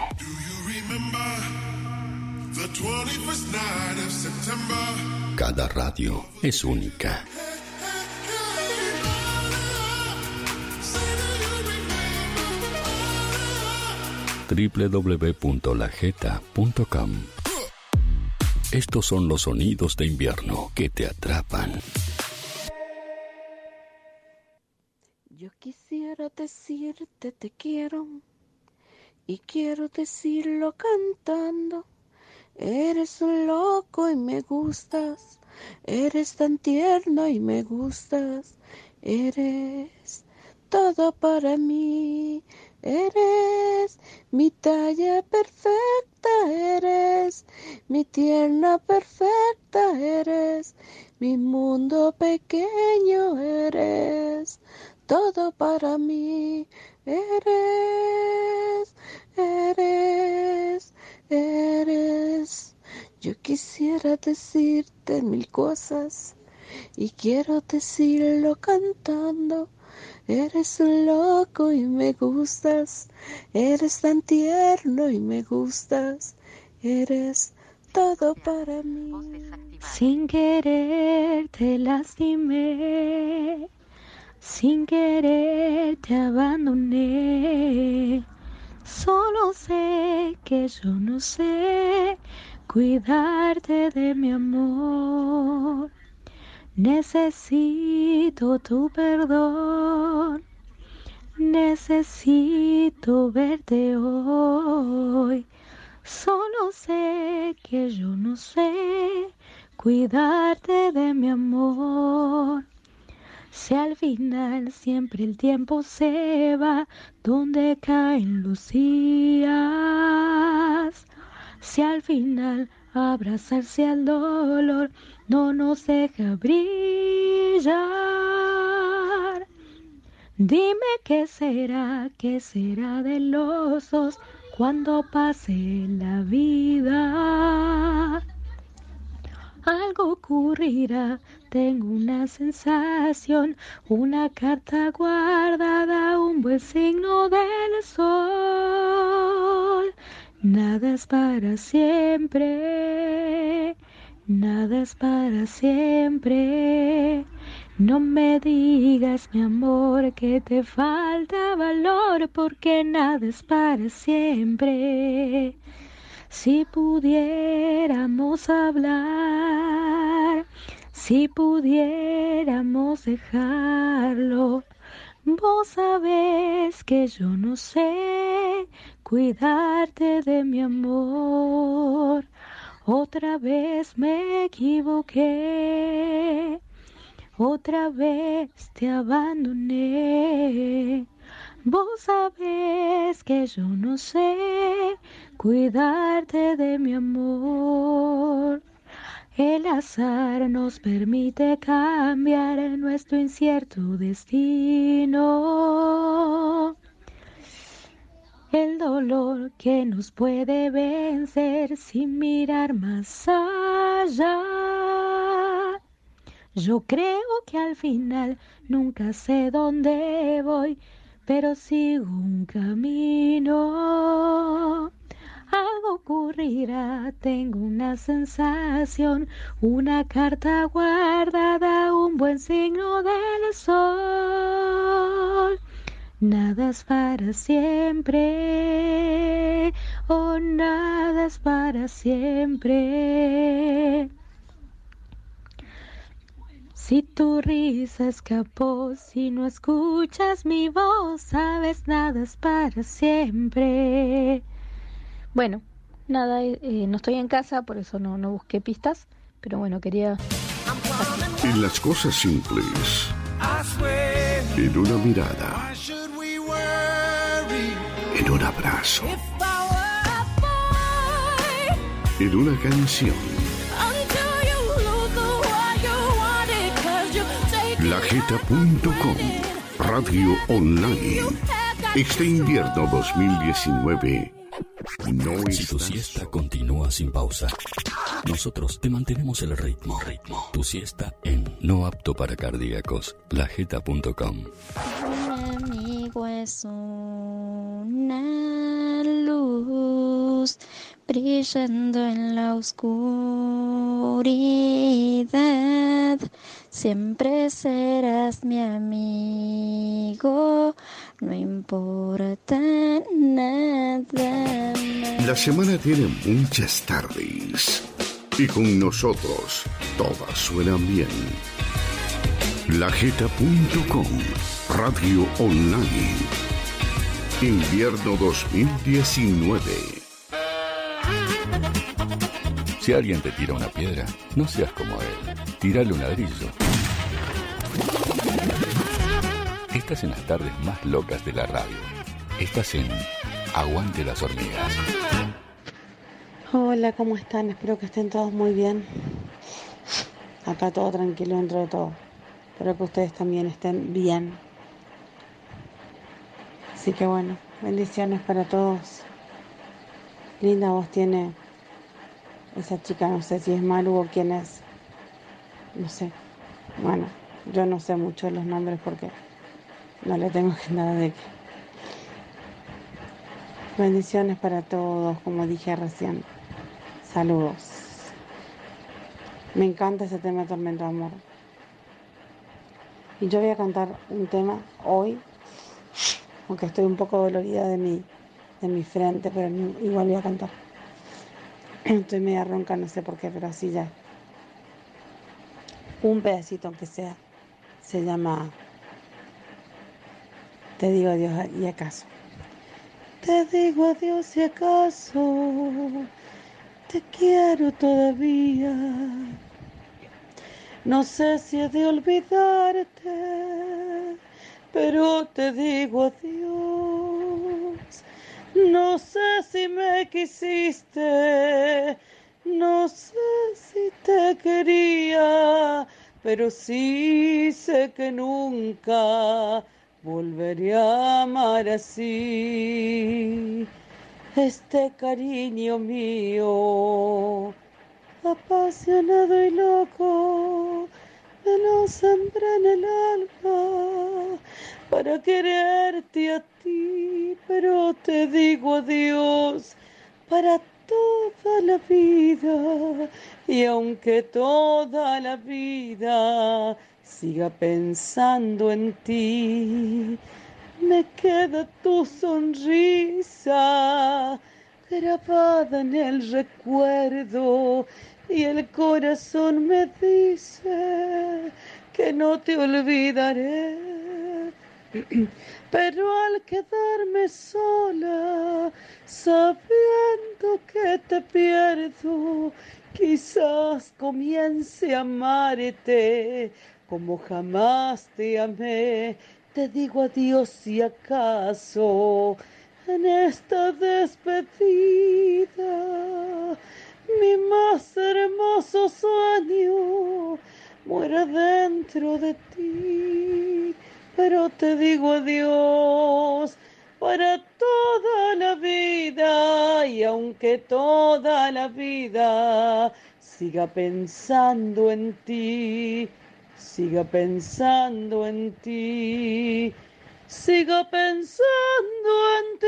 Cada radio es única. www.Lajeta.com. Estos son los sonidos de invierno que te atrapan. Yo quisiera decirte te quiero y quiero decirlo cantando. Eres un loco y me gustas, eres tan tierno y me gustas, eres todo para mí, eres mi talla perfecta, eres mi tierna perfecta, eres mi mundo pequeño, eres todo para mí, eres, eres, eres. Yo quisiera decirte mil cosas y quiero decirlo cantando. Eres un loco y me gustas, eres tan tierno y me gustas, eres todo para mí. Sin querer te lastimé, sin querer te abandoné, solo sé que yo no sé cuidarte de mi amor. Necesito tu perdón, necesito verte hoy, solo sé que yo no sé cuidarte de mi amor. Si al final siempre el tiempo se va, donde caen lucías. Si al final abrazarse al dolor no nos deja brillar. Dime qué será de los dos cuando pase la vida. Algo ocurrirá, tengo una sensación, una carta guardada, un buen signo del sol. Nada es para siempre, nada es para siempre. No me digas, mi amor, que te falta valor, porque nada es para siempre. Si pudiéramos hablar, si pudiéramos dejarlo, Vos sabés que yo no sé cuidarte de mi amor. Otra vez me equivoqué, otra vez te abandoné. Vos sabés que yo no sé cuidarte de mi amor. El azar nos permite cambiar nuestro incierto destino. El dolor que nos puede vencer sin mirar más allá. Yo creo que al final nunca sé dónde voy, pero sigo un camino. Algo ocurrirá, tengo una sensación, una carta guardada, un buen signo del sol. Nada es para siempre, oh, nada es para siempre. Si tu risa escapó, si no escuchas mi voz, sabes, nada es para siempre. Bueno, nada, no estoy en casa, por eso no busqué pistas, pero bueno, quería... En las cosas simples, en una mirada, en un abrazo, en una canción. La Jeta.com, radio online. Este invierno 2019 no es... Si tu siesta continúa sin pausa, nosotros te mantenemos el ritmo. Tu siesta en No Apto para Cardíacos. La Jeta.com. Un amigo es una luz brillando en la oscuridad. Siempre serás mi amigo, no importa nada más. La semana tiene muchas tardes y con nosotros todas suenan bien. Lajeta.com, radio online. Invierno 2019. Si alguien te tira una piedra, no seas como él. Tirale un ladrillo. Estás en las tardes más locas de la radio. Estás en Aguante las Hormigas. Hola, ¿cómo están? Espero que estén todos muy bien. Acá todo tranquilo dentro de todo. Espero que ustedes también estén bien. Así que bueno, bendiciones para todos. Linda voz tiene esa chica, no sé si es Maru o quién es. No sé, bueno, yo no sé mucho de los nombres porque no le tengo nada de qué. Bendiciones para todos, como dije recién. Saludos. Me encanta ese tema, Tormenta de Amor. Y yo voy a cantar un tema hoy, aunque estoy un poco dolorida de mi frente, pero igual voy a cantar. Estoy media ronca, no sé por qué, pero así ya. Un pedacito, aunque sea, se llama Te digo adiós y acaso. Te digo adiós y acaso, te quiero todavía. No sé si he de olvidarte, pero te digo adiós. No sé si me quisiste, no sé si te quería, pero sí sé que nunca volveré a amar así. Este cariño mío, apasionado y loco, me lo sembré en el alma para quererte a ti, pero te digo adiós para ti toda la vida, y aunque toda la vida siga pensando en ti, me queda tu sonrisa grabada en el recuerdo, y el corazón me dice que no te olvidaré, Pero al quedarme sola, sabiendo que te pierdo, quizás comience a amarte como jamás te amé. Te digo adiós si acaso en esta despedida mi más hermoso sueño muera dentro de ti. Pero te digo adiós para toda la vida, y aunque toda la vida siga pensando en ti, siga pensando en ti, siga pensando en ti.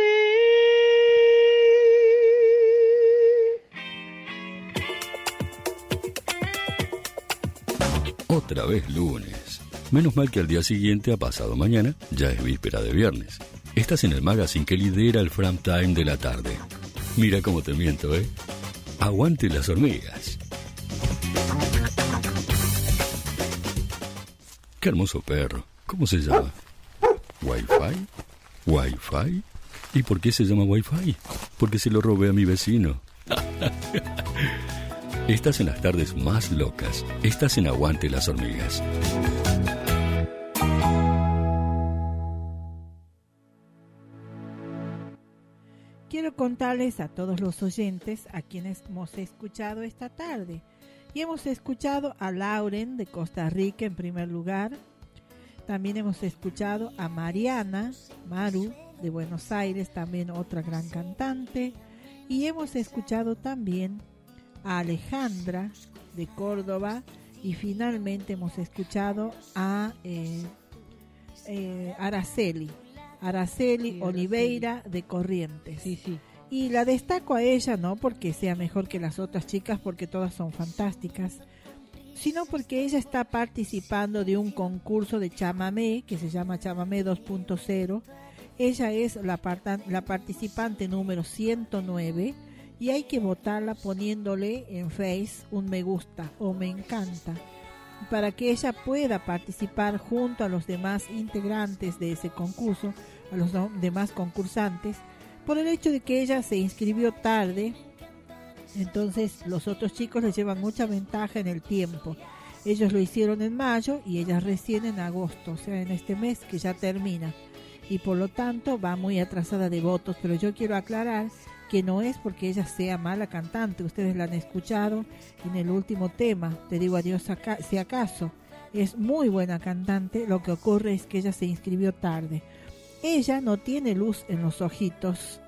Otra vez lunes. Menos mal que al día siguiente, a pasado mañana, ya es víspera de viernes. Estás en el magazine que lidera el prime time de la tarde. Mira cómo te miento, ¿eh? Aguante las hormigas. Qué hermoso perro. ¿Cómo se llama? ¿Wi-Fi? ¿Wi-Fi? ¿Y por qué se llama Wi-Fi? Porque se lo robé a mi vecino. Estás en las tardes más locas. Estás en Aguante las hormigas. Quiero contarles a todos los oyentes a quienes hemos escuchado esta tarde. Y hemos escuchado a Lauren de Costa Rica en primer lugar. También hemos escuchado a Mariana Maru de Buenos Aires, también otra gran cantante. Y hemos escuchado también a Alejandra de Córdoba. Y finalmente hemos escuchado a Araceli sí, Oliveira de Corrientes. Sí, sí. Y la destaco a ella, no porque sea mejor que las otras chicas, porque todas son fantásticas, sino porque ella está participando de un concurso de chamamé que se llama Chamamé 2.0. Ella es la participante número 109 y hay que votarla poniéndole en Face un me gusta o me encanta para que ella pueda participar junto a los demás integrantes de ese concurso, a los demás concursantes, por el hecho de que ella se inscribió tarde. Entonces los otros chicos les llevan mucha ventaja en el tiempo. Ellos lo hicieron en mayo y ella recién en agosto, o sea en este mes que ya termina, y por lo tanto va muy atrasada de votos. Pero yo quiero aclarar que no es porque ella sea mala cantante. Ustedes la han escuchado en el último tema, Te digo adiós si acaso. Es muy buena cantante, lo que ocurre es que ella se inscribió tarde. Ella no tiene luz en los ojitos,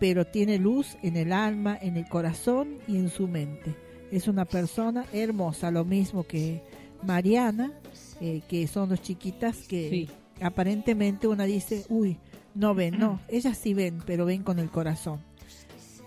pero tiene luz en el alma, en el corazón y en su mente. Es una persona hermosa, lo mismo que Mariana, que son dos chiquitas que sí. Aparentemente una dice, uy, no ven, no, ellas sí ven, pero ven con el corazón,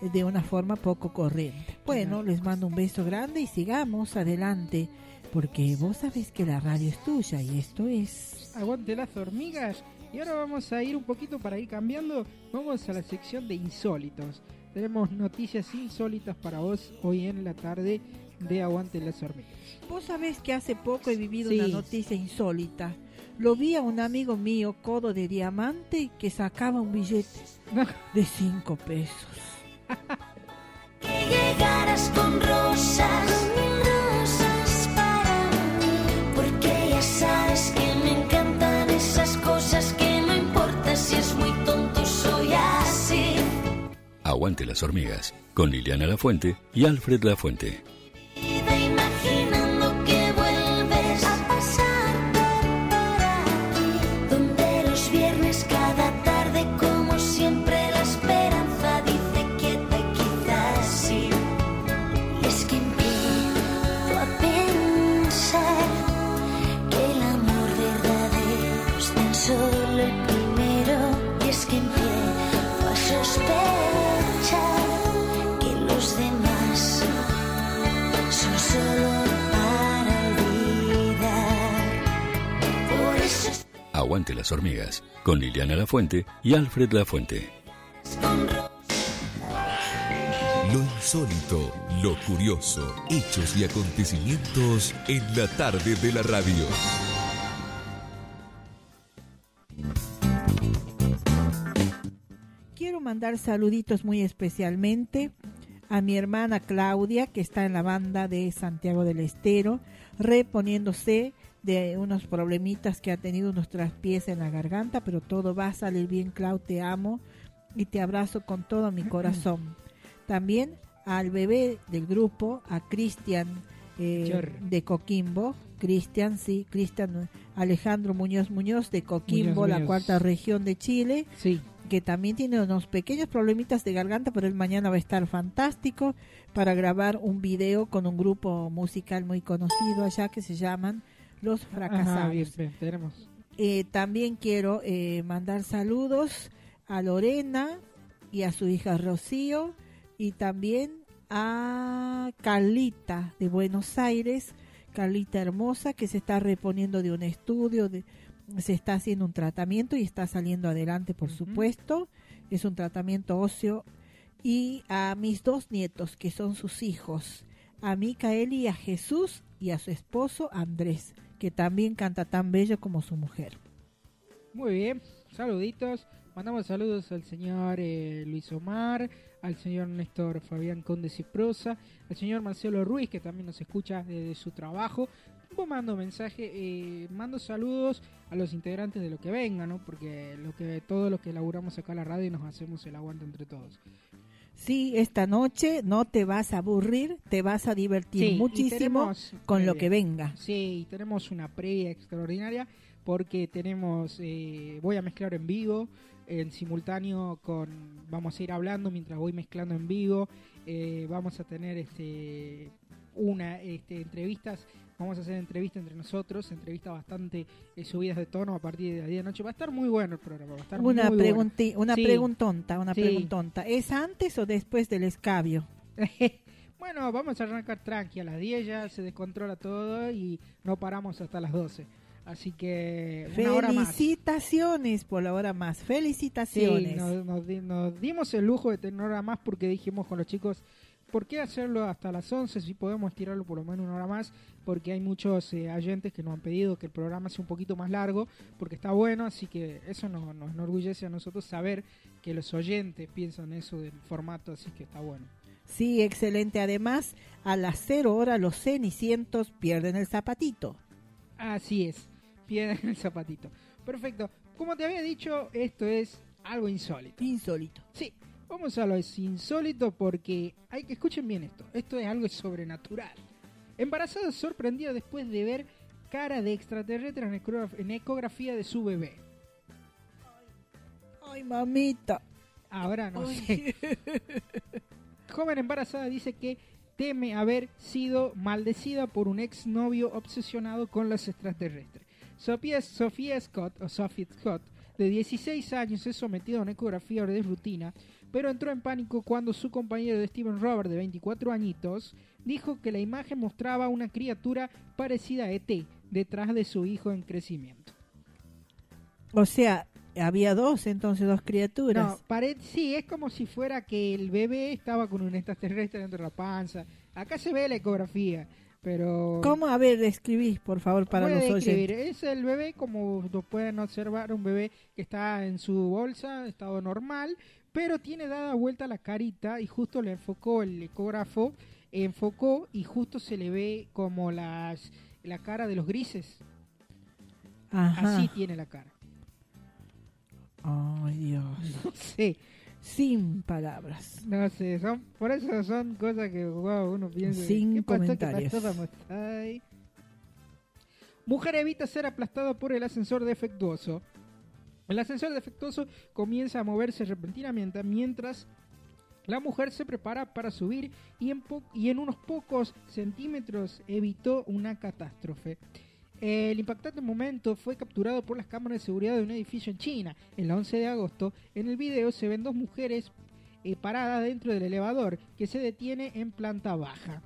de una forma poco corriente. Bueno, les mando un beso grande y sigamos adelante, porque vos sabés que la radio es tuya y esto es... Aguante las hormigas. Y ahora vamos a ir un poquito para ir cambiando. Vamos a la sección de insólitos. Tenemos noticias insólitas para vos hoy en la tarde de Aguante las hormigas. Vos sabés que hace poco he vivido una noticia insólita. Lo vi a un amigo mío, codo de diamante, que sacaba un billete de 5 pesos. Que llegaras con rosas, mil rosas para mí, porque ya sabes que me encanta. Esas cosas que no importa si es muy tonto, soy así. Aguante las hormigas con Liliana Lafuente y Alfredo Lafuente. Imaginando que vuelves a pasar por aquí, donde los viernes cada tarde, como siempre, la esperanza dice quieta y quizás sí. Y es que empiezo a pensar. Solo el primero, y es que empiezo a sospechar que los demás son solo para olvidar. Por eso... Aguante las hormigas, con Liliana Lafuente y Alfredo Lafuente. Lo insólito, lo curioso, hechos y acontecimientos en la tarde de la radio. quiero mandar saluditos muy especialmente a mi hermana Claudia, que está en la banda de Santiago del Estero, reponiéndose de unos problemitas que ha tenido, unos traspiés en la garganta, pero todo va a salir bien, Clau, te amo y te abrazo con todo mi corazón. También al bebé del grupo, a Cristian de Coquimbo, Cristian Alejandro Muñoz de Coquimbo, la cuarta región de Chile, sí, que también tiene unos pequeños problemitas de garganta, pero él mañana va a estar fantástico para grabar un video con un grupo musical muy conocido allá que se llaman Los Fracasados. Ajá, bien, también quiero mandar saludos a Lorena y a su hija Rocío, y también a Carlita de Buenos Aires, Carlita hermosa, que se está reponiendo de un estudio, se está haciendo un tratamiento y está saliendo adelante, por supuesto, es un tratamiento óseo. Y a mis dos nietos, que son sus hijos, a Micael y a Jesús, y a su esposo Andrés, que también canta tan bello como su mujer. Muy bien, saluditos. Mandamos saludos al señor Luis Omar, al señor Néstor Fabián Conde Ciprosa, al señor Marcelo Ruiz, que también nos escucha desde su trabajo. Vos mando mensaje, mando saludos a los integrantes de Lo que venga, ¿no? Porque todos los que laburamos acá en la radio y nos hacemos el aguante entre todos. Sí, esta noche no te vas a aburrir, te vas a divertir muchísimo con Lo que venga. Sí, y tenemos una previa extraordinaria porque tenemos, voy a mezclar en vivo, en simultáneo con, vamos a ir hablando mientras voy mezclando en vivo, vamos a tener entrevistas, vamos a hacer entrevistas entre nosotros, entrevistas bastante subidas de tono a partir de las 10 de la noche. Va a estar muy bueno el programa, va a estar Una preguntonta. ¿Es antes o después del escabio? Bueno, vamos a arrancar tranqui, a las 10 ya se descontrola todo y no paramos hasta las 12. Así que una hora más. Felicitaciones por la hora más. Felicitaciones. Sí, nos dimos el lujo de tener hora más porque dijimos con los chicos, ¿por qué hacerlo hasta las 11 si podemos estirarlo por lo menos una hora más? Porque hay muchos oyentes que nos han pedido que el programa sea un poquito más largo porque está bueno, así que eso nos enorgullece a nosotros saber que los oyentes piensan eso del formato, así que está bueno. Sí, excelente. Además, a las 0 hora los cenicientos pierden el zapatito. Así es, pierden el zapatito. Perfecto. Como te había dicho, esto es algo insólito. Insólito. Sí. Vamos a lo insólito porque hay que escuchen bien esto. Esto es algo sobrenatural. Embarazada sorprendida después de ver cara de extraterrestre en ecografía de su bebé. Ay, mamita. Ahora no sé. Joven embarazada dice que teme haber sido maldecida por un exnovio obsesionado con los extraterrestres. Sophie Scott, de 16 años, es sometida a una ecografía de rutina, pero entró en pánico cuando su compañero de Steven Robert, de 24 añitos, dijo que la imagen mostraba una criatura parecida a ET detrás de su hijo en crecimiento. O sea, había dos criaturas. No, sí, es como si fuera que el bebé estaba con un extraterrestre dentro de la panza. Acá se ve la ecografía, pero... ¿Cómo? A ver, describís, por favor, para los oyentes. Es el bebé, como lo pueden observar, un bebé que está en su bolsa, estado normal, pero tiene dada vuelta la carita y justo le enfocó el ecógrafo, y justo se le ve como la cara de los grises. Ajá. Así tiene la cara. Ay, Dios. No sé. Sin palabras. No sé, por eso son cosas que uno piensa. Sin comentarios. ¿Qué pasó? Mujer evita ser aplastada por el ascensor defectuoso. El ascensor defectuoso comienza a moverse repentinamente mientras la mujer se prepara para subir y en unos pocos centímetros evitó una catástrofe. El impactante momento fue capturado por las cámaras de seguridad de un edificio en China. El 11 de agosto, en el video se ven dos mujeres paradas dentro del elevador que se detiene en planta baja.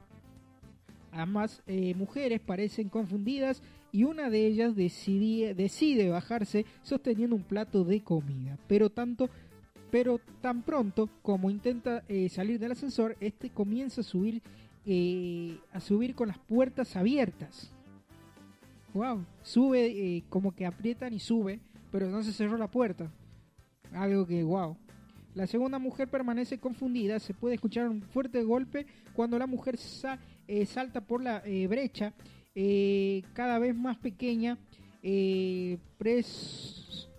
Ambas mujeres parecen confundidas y una de ellas decide bajarse sosteniendo un plato de comida. Pero tan pronto como intenta salir del ascensor, este comienza a subir con las puertas abiertas. Wow, sube, como que aprietan y sube, pero no se cerró la puerta. Algo que wow. La segunda mujer permanece confundida. Se puede escuchar un fuerte golpe cuando la mujer salta por la brecha cada vez más pequeña,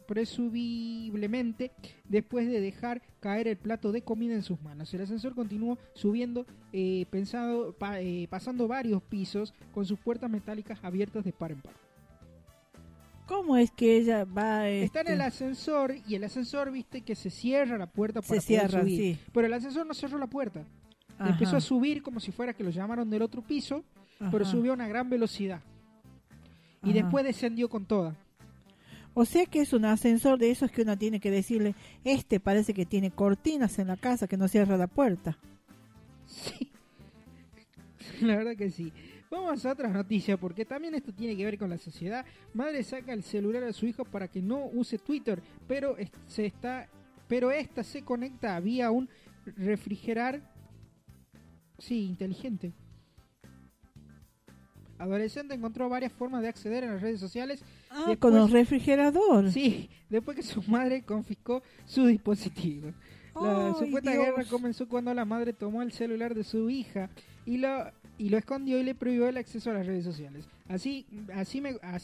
presumiblemente después de dejar caer el plato de comida en sus manos. El ascensor continuó subiendo, pasando varios pisos con sus puertas metálicas abiertas de par en par. ¿Cómo es que ella va? Está en el ascensor y el ascensor, viste, que se cierra la puerta para poder subir. Sí. Pero el ascensor no cerró la puerta. Ajá. Empezó a subir como si fuera que lo llamaron del otro piso, ajá, pero subió a una gran velocidad. Y ajá, después descendió con toda. O sea que es un ascensor de esos que uno tiene que decirle, este parece que tiene cortinas en la casa que no cierra la puerta. Sí, la verdad que sí. Vamos a otras noticias porque también esto tiene que ver con la sociedad. Madre saca el celular a su hijo para que no use Twitter, pero esta se conecta vía un refrigerador. Sí, inteligente. Adolescente encontró varias formas de acceder a las redes sociales. Ah, después, con los refrigeradores. Sí, después que su madre confiscó su dispositivo. La supuesta guerra comenzó cuando la madre tomó el celular de su hija y lo escondió y le prohibió el acceso a las redes sociales. Así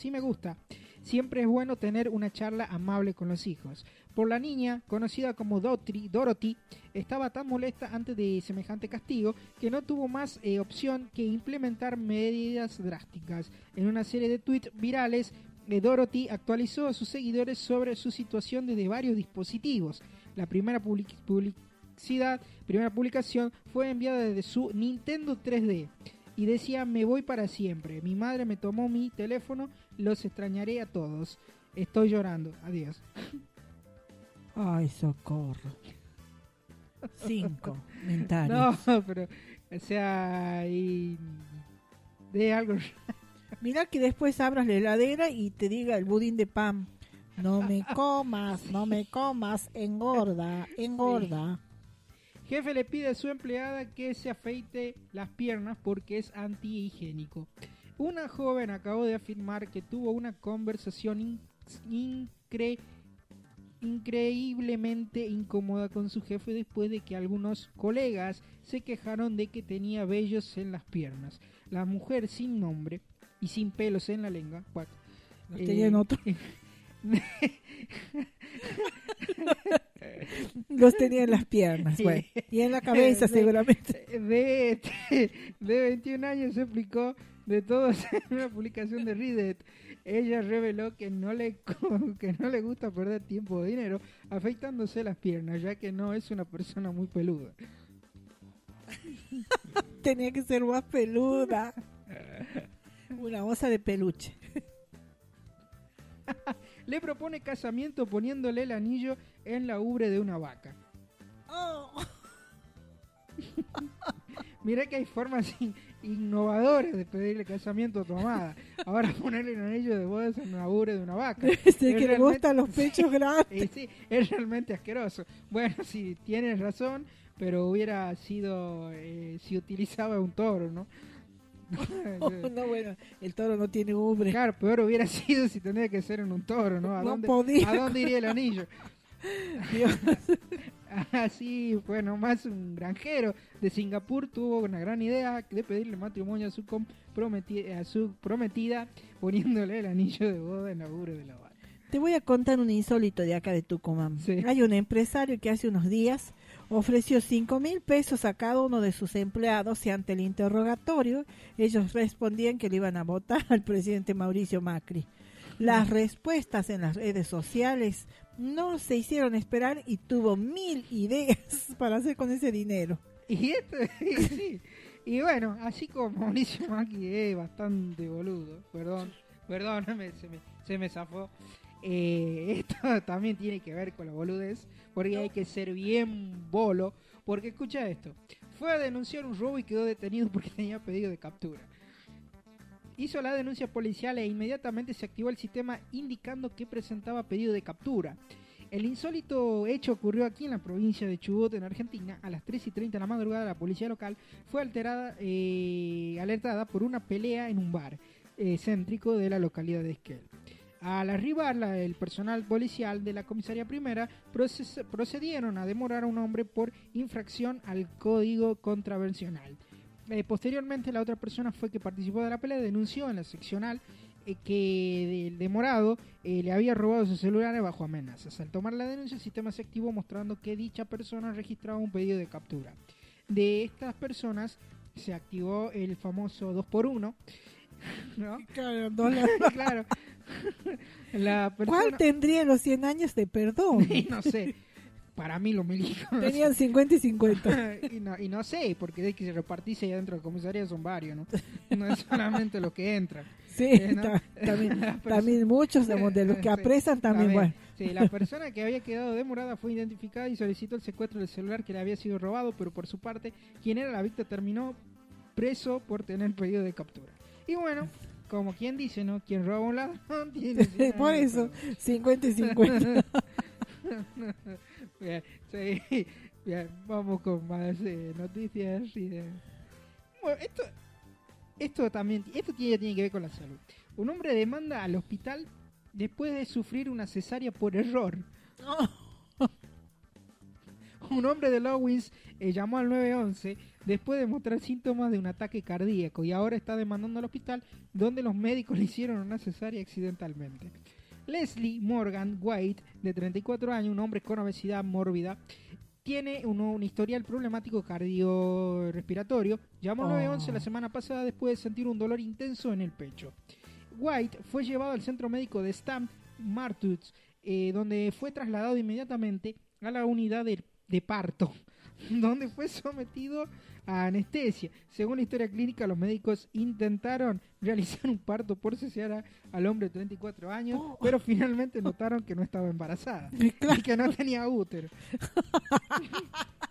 me gusta. Siempre es bueno tener una charla amable con los hijos. Por la niña, conocida como Dorothy, estaba tan molesta ante de semejante castigo que no tuvo más opción que implementar medidas drásticas. En una serie de tweets virales, Dorothy actualizó a sus seguidores sobre su situación desde varios dispositivos. La primera publicación fue enviada desde su Nintendo 3D y decía: me voy para siempre, mi madre me tomó mi teléfono, los extrañaré a todos, estoy llorando, adiós. Ay, socorro. 5 mentales. No, pero, o sea, y de algo. Mirá que después abras la heladera y te diga el budín de pan. No me comas, sí, no me comas, engorda. Sí. Jefe le pide a su empleada que se afeite las piernas porque es antihigiénico. Una joven acabó de afirmar que tuvo una conversación increíblemente incómoda con su jefe después de que algunos colegas se quejaron de que tenía vellos en las piernas. La mujer sin nombre y sin pelos en la lengua. Los tenía en las piernas, bueno, y en la cabeza seguramente. De 21 años se explicó de todo en una publicación de Reddit. Ella reveló que no le gusta perder tiempo o dinero afeitándose las piernas, ya que no es una persona muy peluda. Tenía que ser más peluda. Una osa de peluche. Le propone casamiento poniéndole el anillo en la ubre de una vaca. Oh. Mirá que hay formas innovadoras de pedirle casamiento a tu amada. Ahora ponerle el anillo de bodas en la ubre de una vaca. Sí, que le gustan los pechos grandes. Sí, es realmente asqueroso. Bueno, sí, tienes razón, pero hubiera sido si utilizaba un toro, ¿no? No, bueno, el toro no tiene ubre. Claro, peor hubiera sido si tendría que ser en un toro, ¿no? ¿A dónde iría el anillo? Dios. Así fue nomás un granjero de Singapur tuvo una gran idea de pedirle matrimonio a su prometida poniéndole el anillo de boda en la ubre de la vaca. Te voy a contar un insólito de acá de Tucumán. Sí. Hay un empresario que hace unos días ofreció 5.000 pesos a cada uno de sus empleados y ante el interrogatorio ellos respondían que le iban a votar al presidente Mauricio Macri. Las respuestas en las redes sociales no se hicieron esperar y tuvo 1.000 ideas para hacer con ese dinero. Y esto, sí. Y bueno, así como Mauricio Macri es bastante boludo, perdóname, se me zafó. Esto también tiene que ver con la boludez, porque hay que ser bien bolo, porque escucha esto: fue a denunciar un robo y quedó detenido porque tenía pedido de captura. Hizo la denuncia policial e inmediatamente se activó el sistema indicando que presentaba pedido de captura. El insólito hecho ocurrió aquí en la provincia de Chubut, en Argentina. A las 3:30 de la madrugada la policía local fue alertada por una pelea en un bar céntrico de la localidad de Esquel. Al arribar el personal policial de la comisaría primera, procedieron a demorar a un hombre por infracción al código contravencional. Posteriormente, la otra persona fue que participó de la pelea, denunció en la seccional que el demorado le había robado sus celulares bajo amenazas. Al tomar la denuncia, el sistema se activó mostrando que dicha persona registraba un pedido de captura. De estas personas se activó el famoso 2x1, ¿no? Claro, claro. La persona... ¿Cuál tendría los 100 años de perdón? No sé. Para mí los milicos tenían 50 y 50. y no sé, porque de que se repartís ahí adentro de la comisaría son varios, ¿no? No es solamente los que entran. Sí, ¿no? también muchos de los que apresan también. Bueno. Sí, la persona que había quedado demorada fue identificada y solicitó el secuestro del celular que le había sido robado, pero por su parte, quien era la víctima terminó preso por tener pedido de captura. Y bueno... Como quien dice, ¿no? Quien roba un ladrón tiene... Por eso, 50 y 50. Bien, sí, bien, vamos con más noticias. Bueno, esto tiene que ver con la salud. Un hombre demanda al hospital después de sufrir una cesárea por error. Un hombre de Lowings llamó al 911 después de mostrar síntomas de un ataque cardíaco y ahora está demandando al hospital donde los médicos le hicieron una cesárea accidentalmente. Leslie Morgan White, de 34 años, un hombre con obesidad mórbida, tiene un historial problemático cardiorrespiratorio. Llamó al 911 la semana pasada después de sentir un dolor intenso en el pecho. White fue llevado al centro médico de Stamp Martuts, donde fue trasladado inmediatamente a la unidad de parto, donde fue sometido a anestesia. Según la historia clínica, los médicos intentaron realizar un parto por cesárea al hombre de 34 años, pero finalmente notaron que no estaba embarazada y que no tenía útero.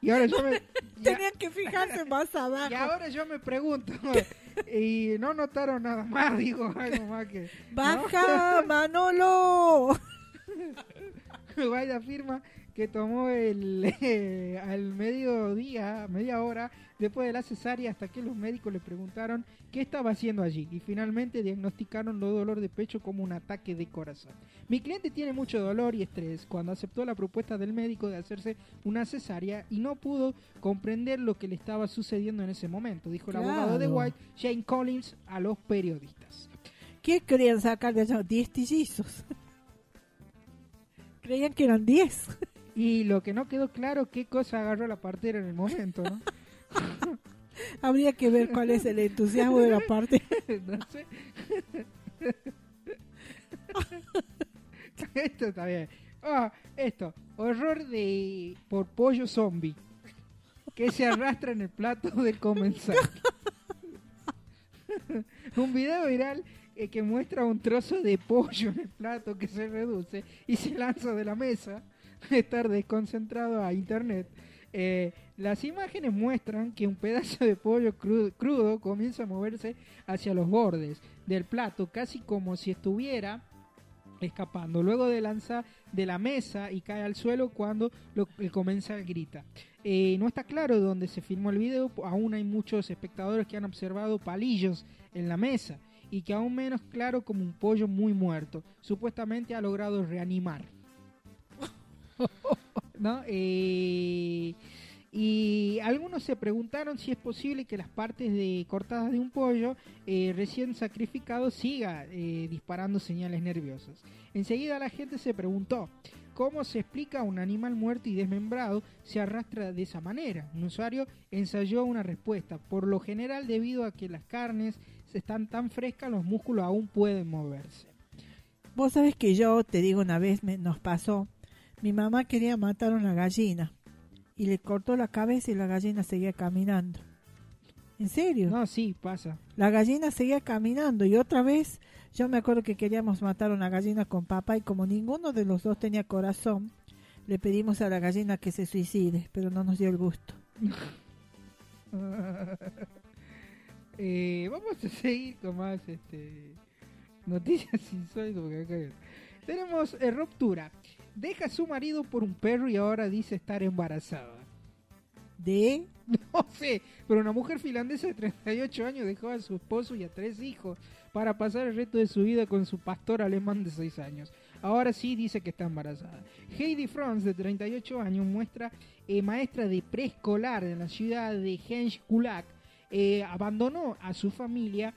Y ahora yo me... Tenían que fijarse más abajo. Y ahora yo me pregunto, y no notaron nada más, digo, algo más que... ¡Baja, ¿no? Manolo! Guay afirma que tomó al mediodía, media hora después de la cesárea, hasta que los médicos le preguntaron qué estaba haciendo allí y finalmente diagnosticaron lo dolor de pecho como un ataque de corazón. Mi cliente tiene mucho dolor y estrés. Cuando aceptó la propuesta del médico de hacerse una cesárea y no pudo comprender lo que le estaba sucediendo en ese momento, dijo el abogado de White, Shane Collins, a los periodistas. ¿Qué querían sacar de allá? 10 tillizos. Creían que eran 10. Y lo que no quedó claro, qué cosa agarró la partera en el momento, ¿no? Habría que ver cuál es el entusiasmo de la partera. No sé. Esto está bien. Horror por pollo zombie que se arrastra en el plato del comensal. Un video viral que muestra un trozo de pollo en el plato que se reduce y se lanza de la mesa. Estar desconcentrado a internet. Las imágenes muestran que un pedazo de pollo crudo comienza a moverse hacia los bordes del plato, casi como si estuviera escapando. Luego de lanza de la mesa y cae al suelo cuando el comensal grita. No está claro dónde se filmó el video, aún hay muchos espectadores que han observado palillos en la mesa y que aún menos claro como un pollo muy muerto. Supuestamente ha logrado reanimar. ¿No? Y algunos se preguntaron si es posible que las partes cortadas de un pollo recién sacrificado siga disparando señales nerviosas. Enseguida la gente se preguntó, ¿cómo se explica un animal muerto y desmembrado se arrastra de esa manera? Un usuario ensayó una respuesta. Por lo general, debido a que las carnes están tan frescas, los músculos aún pueden moverse. Vos sabés que yo, te digo una vez, nos pasó. Mi mamá quería matar a una gallina y le cortó la cabeza y la gallina seguía caminando. ¿En serio? No, sí, pasa. La gallina seguía caminando y otra vez yo me acuerdo que queríamos matar a una gallina con papá y como ninguno de los dos tenía corazón, le pedimos a la gallina que se suicide, pero no nos dio el gusto. Vamos a seguir con más noticias insólitas porque tenemos ruptura. Deja a su marido por un perro y ahora dice estar embarazada. ¿De? No sé, pero una mujer finlandesa de 38 años dejó a su esposo y a 3 hijos para pasar el resto de su vida con su pastor alemán de 6 años. Ahora sí dice que está embarazada. Heidi Franz, de 38 años, muestra maestra de preescolar en la ciudad de Henschkulak, abandonó a su familia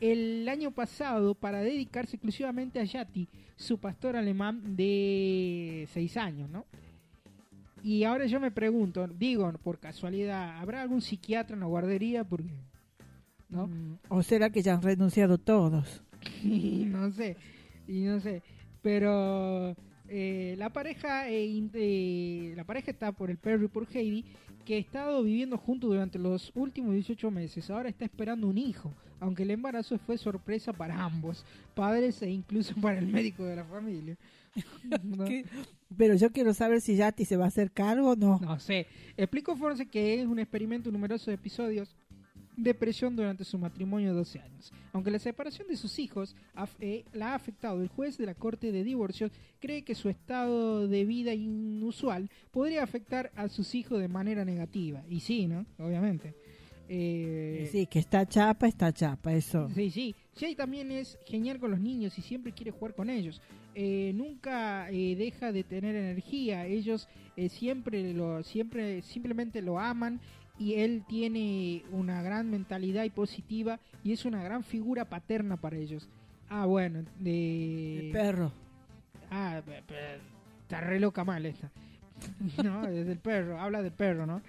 el año pasado para dedicarse exclusivamente a Yati, su pastor alemán de 6 años, ¿no? Y ahora yo me pregunto, digo, por casualidad, ¿habrá algún psiquiatra en la guardería? Porque, ¿no? ¿O será que ya han renunciado todos? No sé. Pero la pareja está por el Perry y por Heidi, que ha estado viviendo juntos durante los últimos 18 meses. Ahora está esperando un hijo, aunque el embarazo fue sorpresa para ambos, padres e incluso para el médico de la familia. ¿No? Pero yo quiero saber si Yati se va a hacer cargo o no. No sé. Explicó Force que es un experimento de numerosos episodios de presión durante su matrimonio de 12 años. Aunque la separación de sus hijos la ha afectado, el juez de la Corte de Divorcios cree que su estado de vida inusual podría afectar a sus hijos de manera negativa. Y sí, ¿no? Obviamente. Sí, que está chapa, eso. Sí. Jay también es genial con los niños y siempre quiere jugar con ellos. Nunca deja de tener energía. Ellos simplemente lo aman. Y él tiene una gran mentalidad y positiva y es una gran figura paterna para ellos. Ah, bueno, el perro. Ah, está re loca mal esta. No, es del perro, habla del perro, ¿no?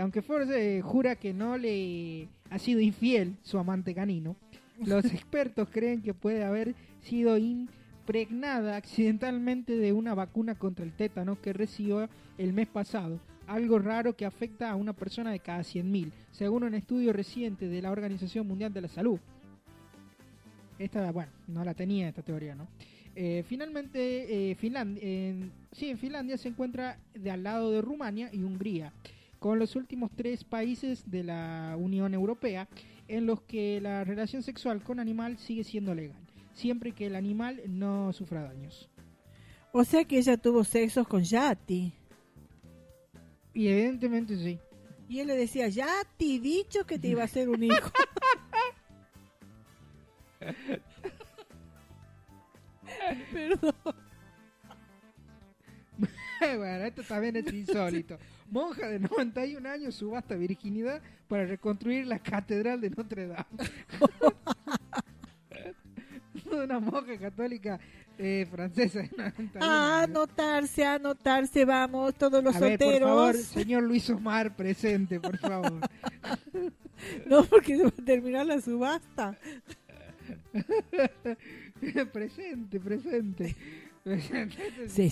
Aunque Ford jura que no le ha sido infiel su amante canino, los expertos creen que puede haber sido impregnada accidentalmente de una vacuna contra el tétano que recibió el mes pasado. Algo raro que afecta a una persona de cada 100.000, según un estudio reciente de la Organización Mundial de la Salud. Esta, bueno, no la tenía esta teoría, ¿no? Finalmente, en Finlandia se encuentra de al lado de Rumania y Hungría, con los últimos 3 países de la Unión Europea en los que la relación sexual con animal sigue siendo legal, siempre que el animal no sufra daños. O sea que ella tuvo sexos con Yati. Y evidentemente sí. Y él le decía, ya te he dicho que te iba a hacer un hijo. Perdón. Bueno, esto también es insólito. Monja de 91 años subasta virginidad para reconstruir la catedral de Notre Dame. Una monja católica francesa. Anotarse, vamos, todos los solteros. Por favor, señor Luis Omar, presente, por favor. No, porque se va a terminar la subasta. presente. Se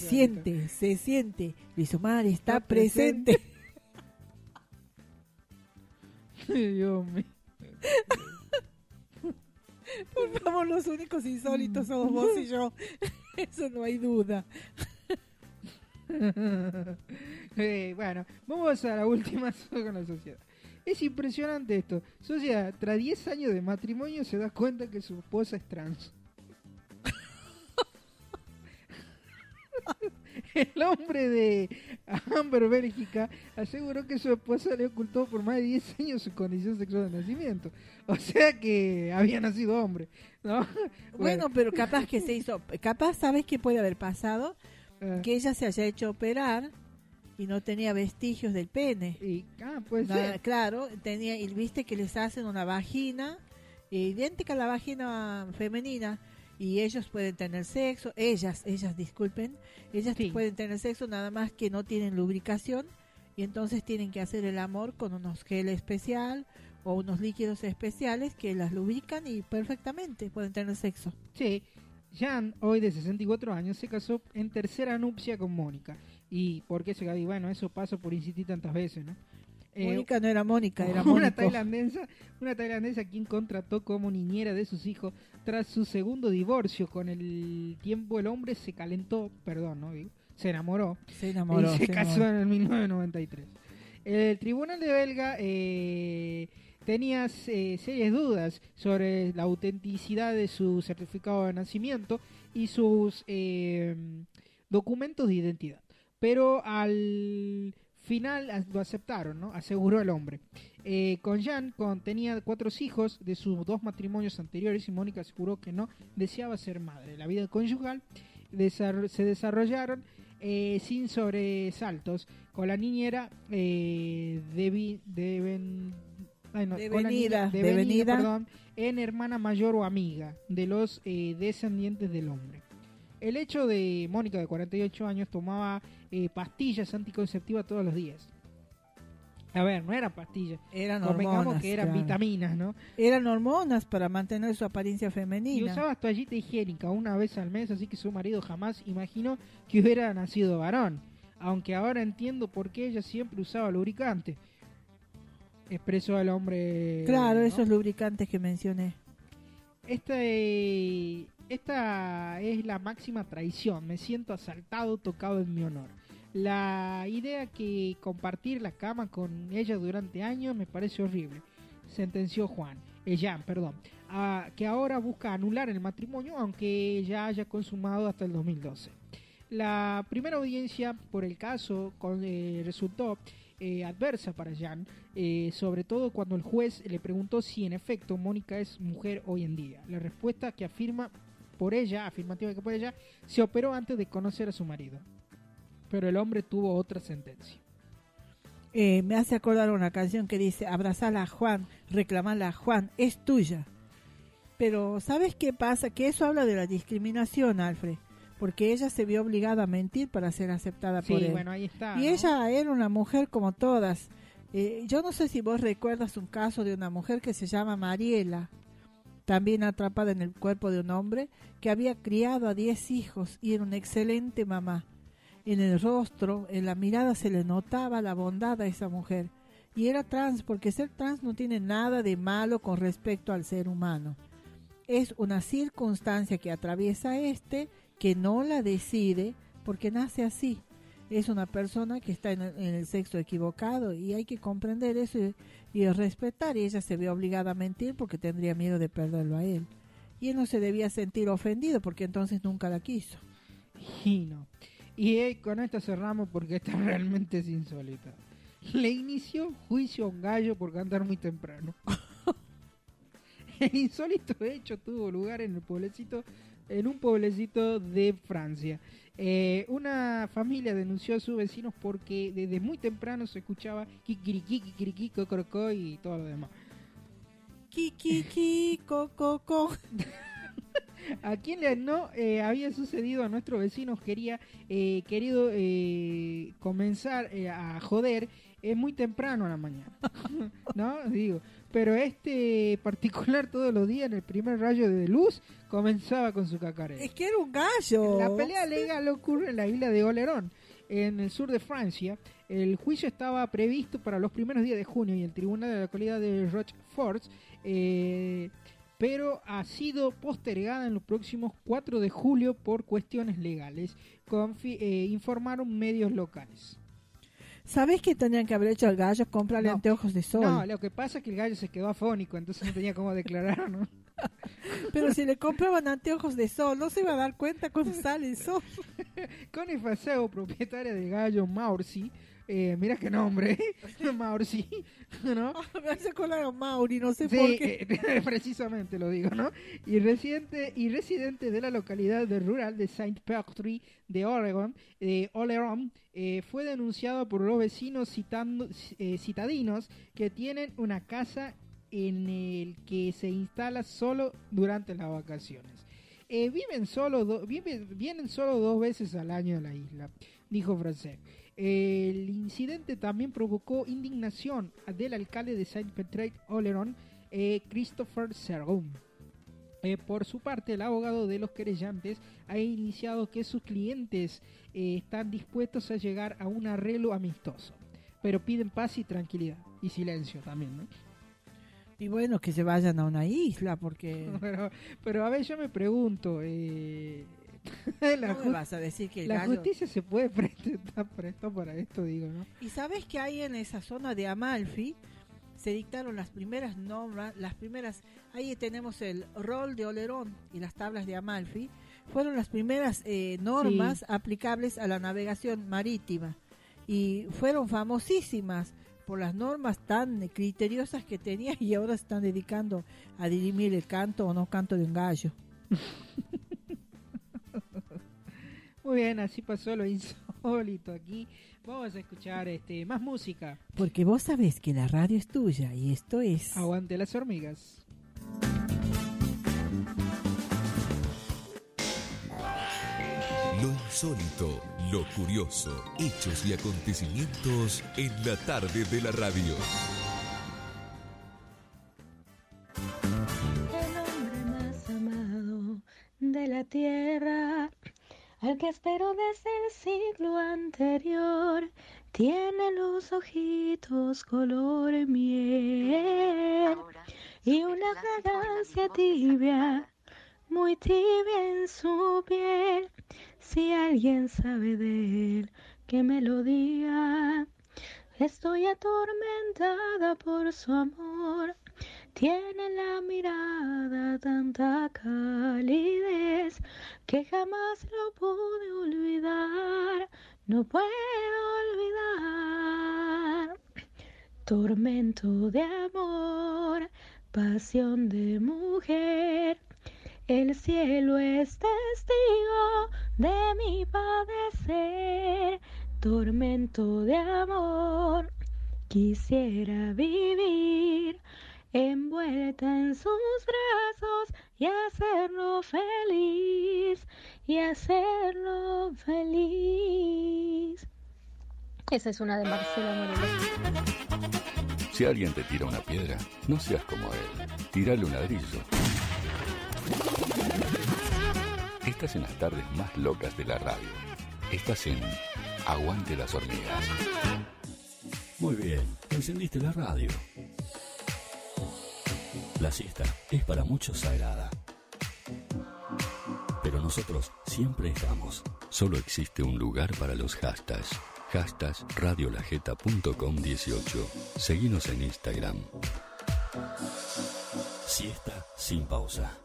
siente. Luis Omar está presente. Dios mío. Por favor, los únicos insólitos somos vos y yo. Eso no hay duda. Bueno, vamos a la última con la sociedad. Es impresionante esto. Sociedad, tras 10 años de matrimonio se da cuenta que su esposa es trans. El hombre de Amber, Bélgica, aseguró que su esposa le ocultó por más de 10 años su condición sexual de nacimiento. O sea que había nacido hombre, ¿no? Bueno, pero capaz que se hizo... Capaz, ¿sabes qué puede haber pasado? Que ella se haya hecho operar y no tenía vestigios del pene. Puede ser. Claro, tenía, y viste que les hacen una vagina idéntica a la vagina femenina. Y ellos pueden tener sexo, ellas sí. Pueden tener sexo, nada más que no tienen lubricación y entonces tienen que hacer el amor con unos gel especial o unos líquidos especiales que las lubrican y perfectamente pueden tener sexo. Sí, Jan, hoy de 64 años, se casó en tercera nupcia con Mónica. ¿Y por qué se casó? Bueno, eso pasa por insistir tantas veces, ¿no? Mónica no era Mónica, era Mónica. Una tailandesa quien contrató como niñera de sus hijos tras su segundo divorcio. Con el tiempo el hombre se calentó, se enamoró y se casó en el 1993. El tribunal de belga tenía serias dudas sobre la autenticidad de su certificado de nacimiento y sus documentos de identidad, pero al Final lo aceptaron, ¿no? Aseguró el hombre. Con Jean tenía 4 hijos de sus 2 matrimonios anteriores y Mónica aseguró que no deseaba ser madre. La vida conyugal se desarrollaron sin sobresaltos. Con la niñera devenida, en hermana mayor o amiga de los descendientes del hombre. El hecho de Mónica, de 48 años, tomaba pastillas anticonceptivas todos los días. A ver, no eran pastillas. Eran hormonas. Que eran vitaminas, ¿no? Eran hormonas para mantener su apariencia femenina. Y usaba toallita higiénica 1 vez al mes, así que su marido jamás imaginó que hubiera nacido varón. Aunque ahora entiendo por qué ella siempre usaba lubricante. Expresó al hombre... Claro, ¿no? Esos lubricantes que mencioné. Esta es la máxima traición. Me siento asaltado, tocado en mi honor. La idea que compartir la cama con ella durante años me parece horrible, sentenció Jean, que ahora busca anular el matrimonio, aunque ya haya consumado hasta el 2012. La primera audiencia por el caso resultó adversa para Jean, sobre todo cuando el juez le preguntó si en efecto Mónica es mujer hoy en día. La respuesta que afirmativa que por ella, se operó antes de conocer a su marido. Pero el hombre tuvo otra sentencia. Me hace acordar una canción que dice: abrazala a Juan, reclamala a Juan, es tuya. Pero ¿sabes qué pasa? Que eso habla de la discriminación, Alfred, porque ella se vio obligada a mentir para ser aceptada por él. Bueno, ahí está, y ¿no? Ella era una mujer como todas. Yo no sé si vos recuerdas un caso de una mujer que se llama Mariela, también atrapada en el cuerpo de un hombre que había criado a 10 hijos y era una excelente mamá. En el rostro, en la mirada se le notaba la bondad a esa mujer. Y era trans, porque ser trans no tiene nada de malo con respecto al ser humano. Es una circunstancia que atraviesa que no la decide porque nace así. Es una persona que está en el sexo equivocado y hay que comprender eso y respetar. Y ella se ve obligada a mentir porque tendría miedo de perderlo a él. Y él no se debía sentir ofendido porque entonces nunca la quiso. Y con esta cerramos porque esta realmente es insólita. Le inició juicio a un gallo por cantar muy temprano. El insólito hecho tuvo lugar en un pueblecito de Francia. Una familia denunció a sus vecinos porque desde muy temprano se escuchaba kikiriki, kikiriki, cocorocó y todo lo demás. Kikiriki, cocorocó. A quien no había sucedido a nuestros vecinos querido comenzar a joder muy temprano a la mañana, ¿no? Digo, pero este particular todos los días en el primer rayo de luz comenzaba con su cacareo. Es que era un gallo. La pelea legal ocurre en la isla de Olerón, en el sur de Francia. El juicio estaba previsto para los primeros días de junio y el tribunal de la localidad de Rochefort pero ha sido postergada en los próximos 4 de julio por cuestiones legales, informaron medios locales. ¿Sabés qué tenían que haber hecho al gallo? Comprarle anteojos de sol. No, lo que pasa es que el gallo se quedó afónico, entonces no tenía cómo declarar, ¿no? Pero si le compraban anteojos de sol, no se iba a dar cuenta cómo sale el sol. Connie Faseo, propietaria del gallo Maurcy, mira qué nombre, Maurcy, ¿no? Me hace colar a Mauri, no sé por qué. Precisamente lo digo, ¿no? Y residente de la localidad rural de Saint-Patrick de Oregon, Olerón, fue denunciado por los vecinos citadinos que tienen una casa en el que se instala solo durante las vacaciones. Vienen solo 2 veces al año a la isla, dijo Francés. El incidente también provocó indignación del alcalde de Saint-Patrick-Oléron, Christopher Sergón. Por su parte, el abogado de los querellantes ha iniciado que sus clientes están dispuestos a llegar a un arreglo amistoso, pero piden paz y tranquilidad, y silencio también, ¿no? Y bueno, que se vayan a una isla, porque... Pero a ver, yo me pregunto... ¿Cómo vas a decir que la justicia se puede prestar para esto, digo, ¿no? Y sabes que ahí en esa zona de Amalfi se dictaron las primeras normas, ahí tenemos el rol de Olerón y las tablas de Amalfi, fueron las primeras normas aplicables a la navegación marítima. y fueron famosísimas por las normas tan criteriosas que tenían, y ahora se están dedicando a dirimir el canto o no canto de un gallo. Muy bien, así pasó lo insólito aquí. Vamos a escuchar más música. Porque vos sabés que la radio es tuya y esto es... Aguante las hormigas. Lo insólito, lo curioso, hechos y acontecimientos en la tarde de la radio. El hombre más amado de la tierra... Al que espero desde el siglo anterior, tiene los ojitos color miel y una fragancia tibia, muy tibia en su piel. Si alguien sabe de él, que me lo diga. Estoy atormentada por su amor. Tiene la mirada tanta calidez que jamás lo pude olvidar, no puedo olvidar. Tormento de amor, pasión de mujer, el cielo es testigo de mi padecer. Tormento de amor, quisiera vivir envuelta en sus brazos y hacerlo feliz, y hacerlo feliz. Esa es una de Marcela Moreno. Si alguien te tira una piedra, no seas como él, tírale un ladrillo. Estás en las tardes más locas de la radio. Estás en Aguante las hormigas. Muy bien, encendiste la radio. La siesta es para muchos sagrada, pero nosotros siempre estamos. Solo existe un lugar para los hashtags. Hashtags WhatsApp 18. Seguinos en Instagram. Siesta sin pausa.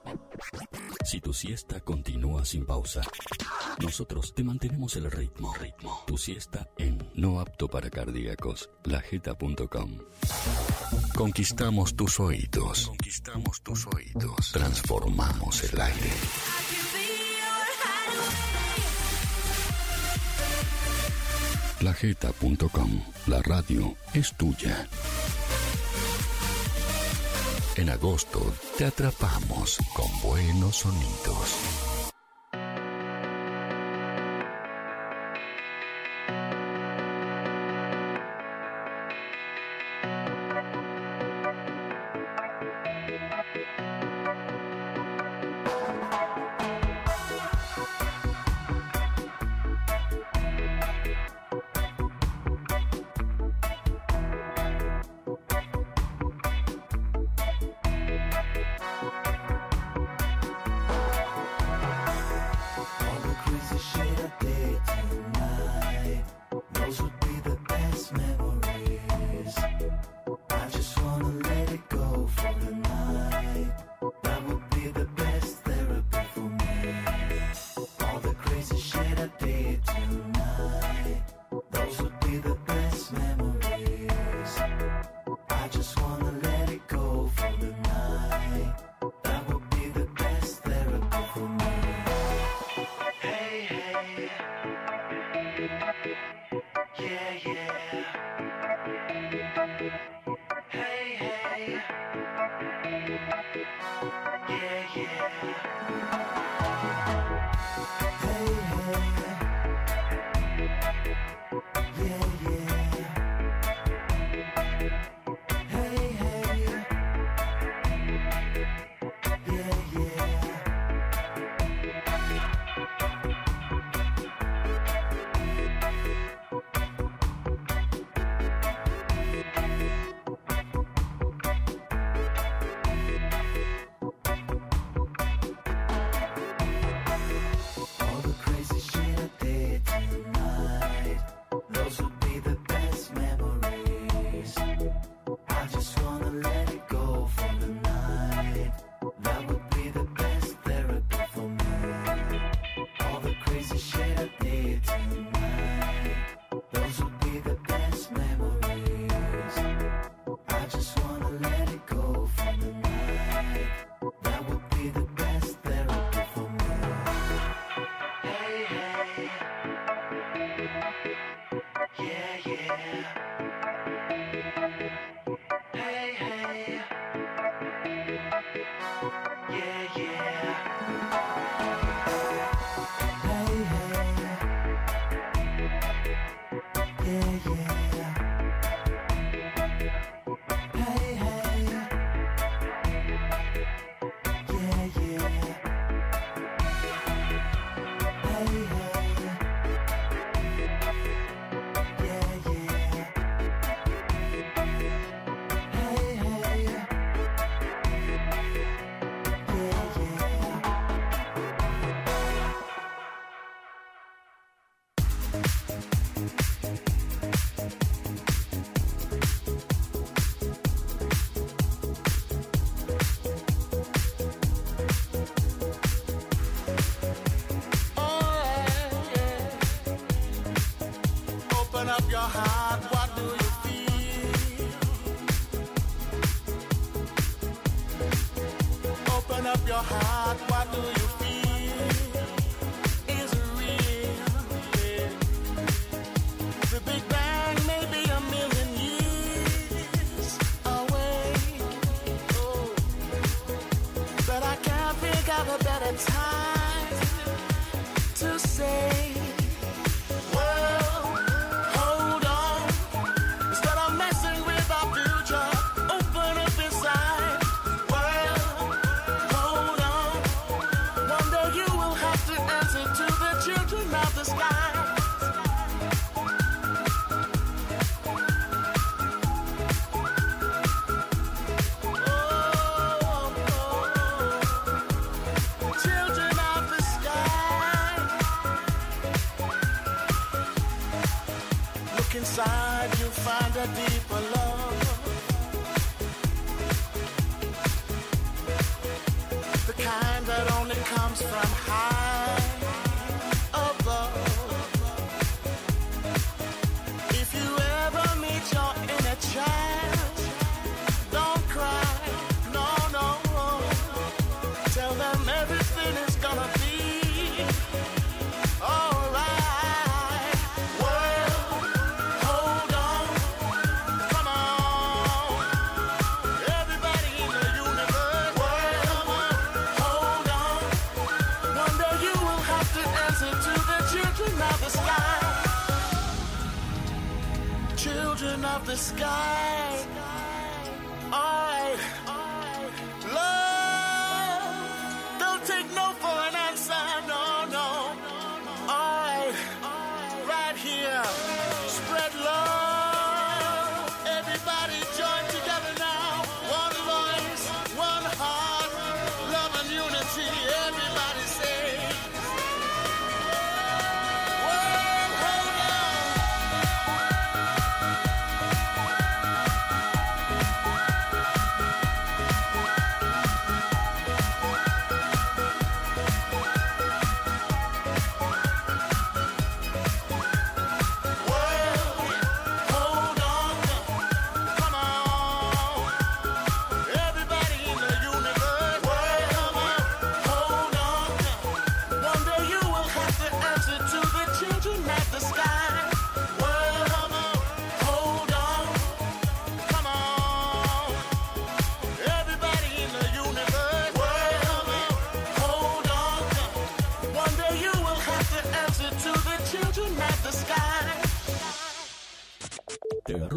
Si tu siesta continúa sin pausa, nosotros te mantenemos el ritmo. Tu siesta en No Apto para Cardíacos, LaJeta.com. Conquistamos tus oídos. Transformamos el aire. LaJeta.com. La radio es tuya. En agosto te atrapamos con buenos sonidos.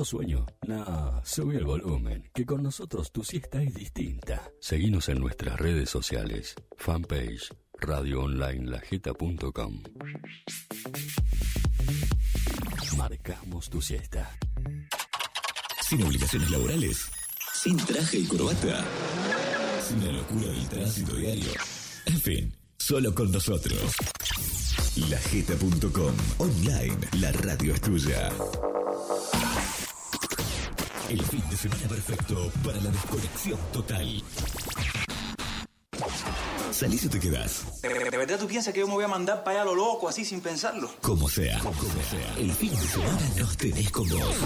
Sueño. Nah, sube el volumen, que con nosotros tu siesta es distinta. Seguinos en nuestras redes sociales, fanpage, radio online Lajeta.com. Marcamos tu siesta. Sin obligaciones laborales, sin traje y corbata, sin la locura del tránsito diario. En fin, solo con nosotros. Lajeta.com. Online, la radio es tuya. El fin de semana perfecto para la desconexión total. Salís o te quedás. De verdad tú piensas que yo me voy a mandar para allá lo loco, así sin pensarlo. Como sea, como sea. El fin de semana nos tenés con vos.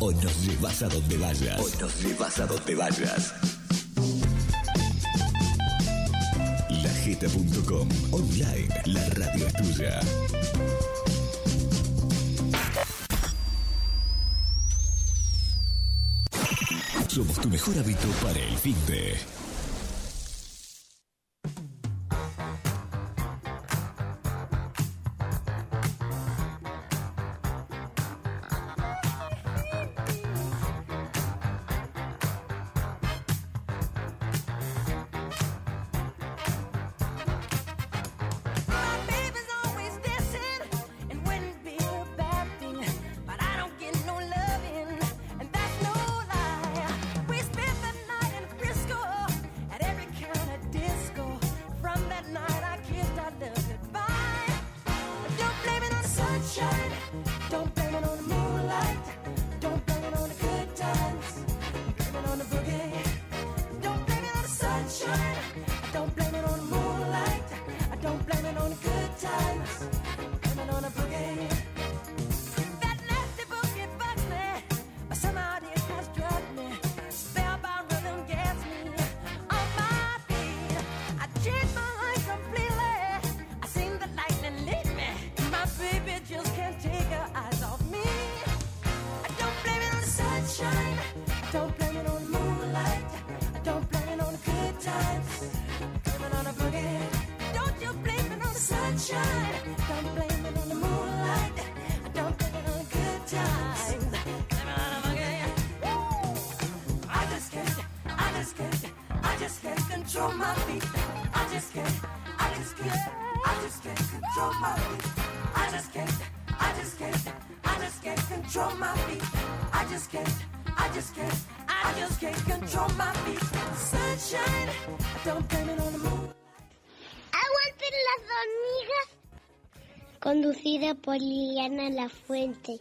O nos llevas a donde vayas. O nos llevas a donde vayas. Lajeta.com. Online, la radio es tuya. Somos tu mejor hábito para el fin de... Conducida por Liliana Lafuente.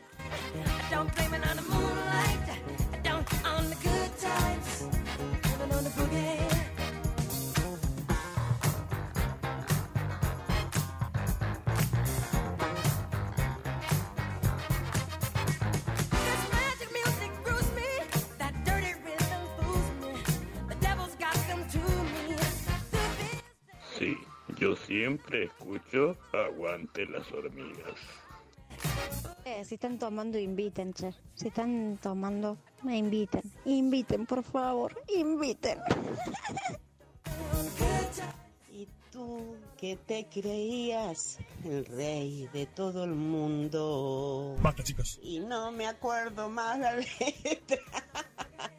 Sí, yo siempre escucho Aguante las hormigas. Si están tomando, inviten, che. Si están tomando, me inviten. Inviten, por favor, inviten. Y tú que te creías el rey de todo el mundo. Basta, chicos. Y no me acuerdo más la letra.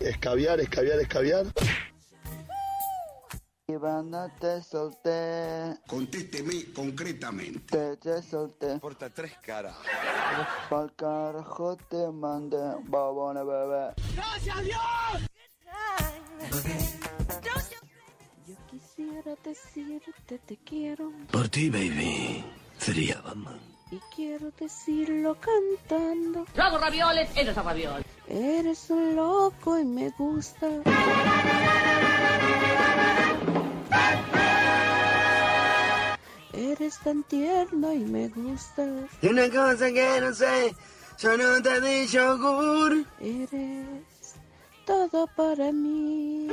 Escabiar, escabiar, escabiar. Ivana, te solté. Contésteme concretamente. Te solté. Porta tres caras. Pa'l carajo te mandé, babona bebé. ¡Gracias a Dios! Yo quisiera decirte te quiero. Por ti, baby, sería Batman. Y quiero decirlo cantando. Yo hago ravioles, eres a ravioles. Eres un loco y me gusta. Eres tan tierno y me gusta. Una cosa que no sé, yo no te di yogur. Eres todo para mí.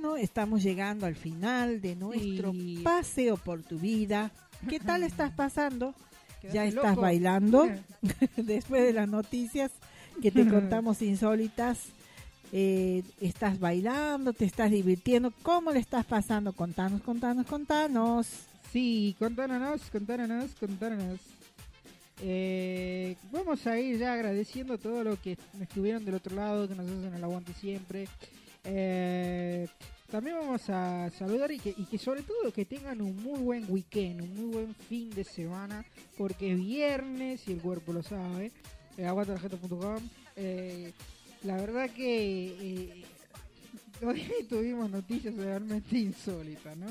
bueno, estamos llegando al final de nuestro paseo por tu vida. ¿Qué tal estás pasando? ¿Ya estás bailando? Después de las noticias que te contamos insólitas, estás bailando, te estás divirtiendo. ¿Cómo le estás pasando? Contanos. Sí, contanos. Vamos a ir ya agradeciendo a todos los que estuvieron del otro lado, que nos hacen el aguante siempre. También vamos a saludar y que sobre todo que tengan un muy buen weekend, un muy buen fin de semana, porque es viernes y el cuerpo lo sabe. Aguante la Jeta.com. La verdad que hoy tuvimos noticias realmente insólitas, ¿no?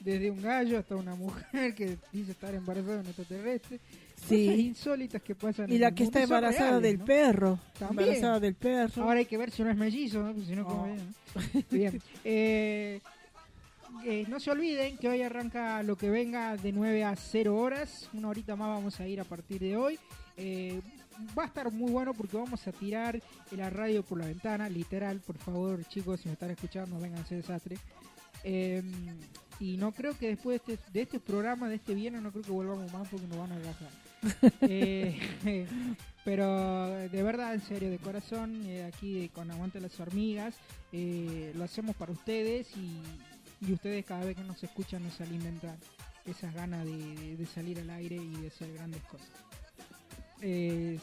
Desde un gallo hasta una mujer que dice estar embarazada de un extraterrestre. Sí. Cosas insólitas que pasan. Y la que está embarazada del perro. También. Embarazada del perro. Ahora hay que ver si no es mellizo, ¿no? Pues si no, ¿no? Bien. No se olviden que hoy arranca lo que venga de 9 a 0 horas. Una horita más vamos a ir a partir de hoy. Va a estar muy bueno porque vamos a tirar la radio por la ventana, literal. Por favor, chicos, si me están escuchando, vengan a hacer desastre. Y no creo que después de este programa, de este viernes, no creo que volvamos más porque nos van a agarrar. Pero de verdad, en serio, de corazón, aquí con Aguante las Hormigas, lo hacemos para ustedes y ustedes cada vez que nos escuchan nos alimentan esas ganas de salir al aire y de hacer grandes cosas.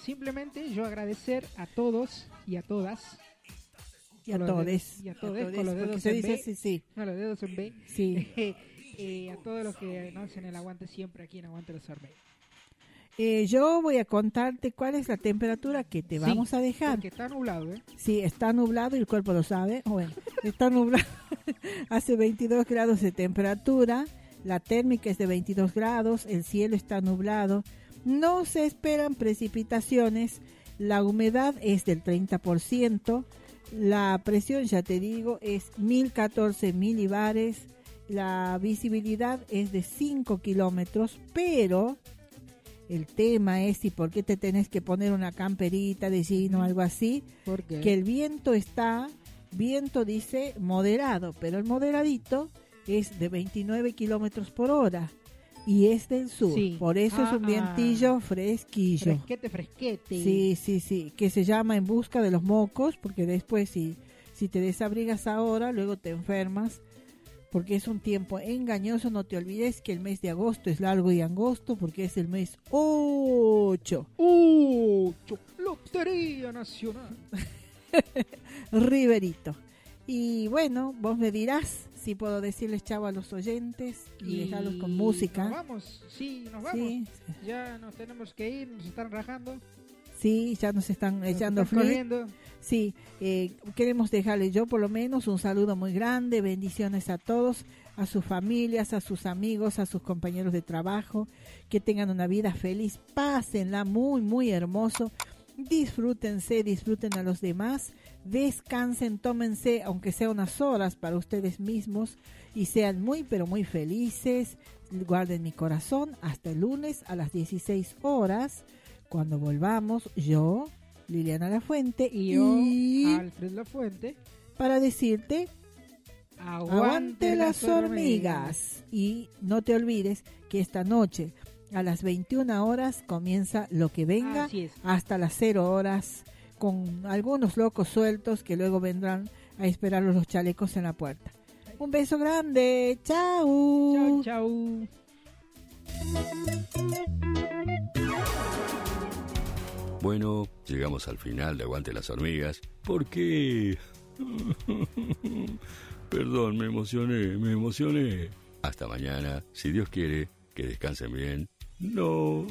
Simplemente yo agradecer a todos y a todas. Y a todes. Y a todes, con los dedos en B. Sí. No, los dedos en B. Sí. A todos los que nos hacen el aguante siempre aquí en Aguante las Hormigas. Yo voy a contarte cuál es la temperatura que te vamos a dejar. Porque está nublado, ¿eh? Sí, está nublado y el cuerpo lo sabe. Bueno, está nublado. Hace 22 grados de temperatura. La térmica es de 22 grados. El cielo está nublado. No se esperan precipitaciones. La humedad es del 30%. La presión, ya te digo, es 1014 milibares. La visibilidad es de 5 kilómetros, pero el tema es si por qué te tenés que poner una camperita de jean o algo así. ¿Por qué? Que el viento dice moderado, pero el moderadito es de 29 kilómetros por hora. Y es del sur, sí. Por eso es un vientillo fresquillo. Fresquete. Sí, que se llama en busca de los mocos, porque después si te desabrigas ahora, luego te enfermas, porque es un tiempo engañoso. No te olvides que el mes de agosto es largo y angosto, porque es el mes 8. 8, Lotería Nacional. Riverito. Y bueno, vos me dirás si puedo decirles chavo a los oyentes y dejarlos con música. Nos vamos. Sí. Ya nos tenemos que ir, nos están rajando. Sí, ya nos están echando flores. Sí, queremos dejarles yo por lo menos un saludo muy grande, bendiciones a todos, a sus familias, a sus amigos, a sus compañeros de trabajo, que tengan una vida feliz, pásenla muy, muy hermoso, disfrútense, disfruten a los demás. Descansen, tómense, aunque sea unas horas para ustedes mismos y sean muy, pero muy felices. Guarden mi corazón hasta el lunes a las 16 horas. Cuando volvamos, yo, Liliana Lafuente y yo, Alfredo Lafuente, para decirte, aguante las hormigas. Y no te olvides que esta noche a las 21 horas comienza lo que venga hasta las 0 horas. Con algunos locos sueltos que luego vendrán a esperar los chalecos en la puerta. Un beso grande. Chau. Chau. Bueno, llegamos al final de Aguante las Hormigas. ¿Por qué? Perdón, me emocioné. Hasta mañana, si Dios quiere, que descansen bien. No.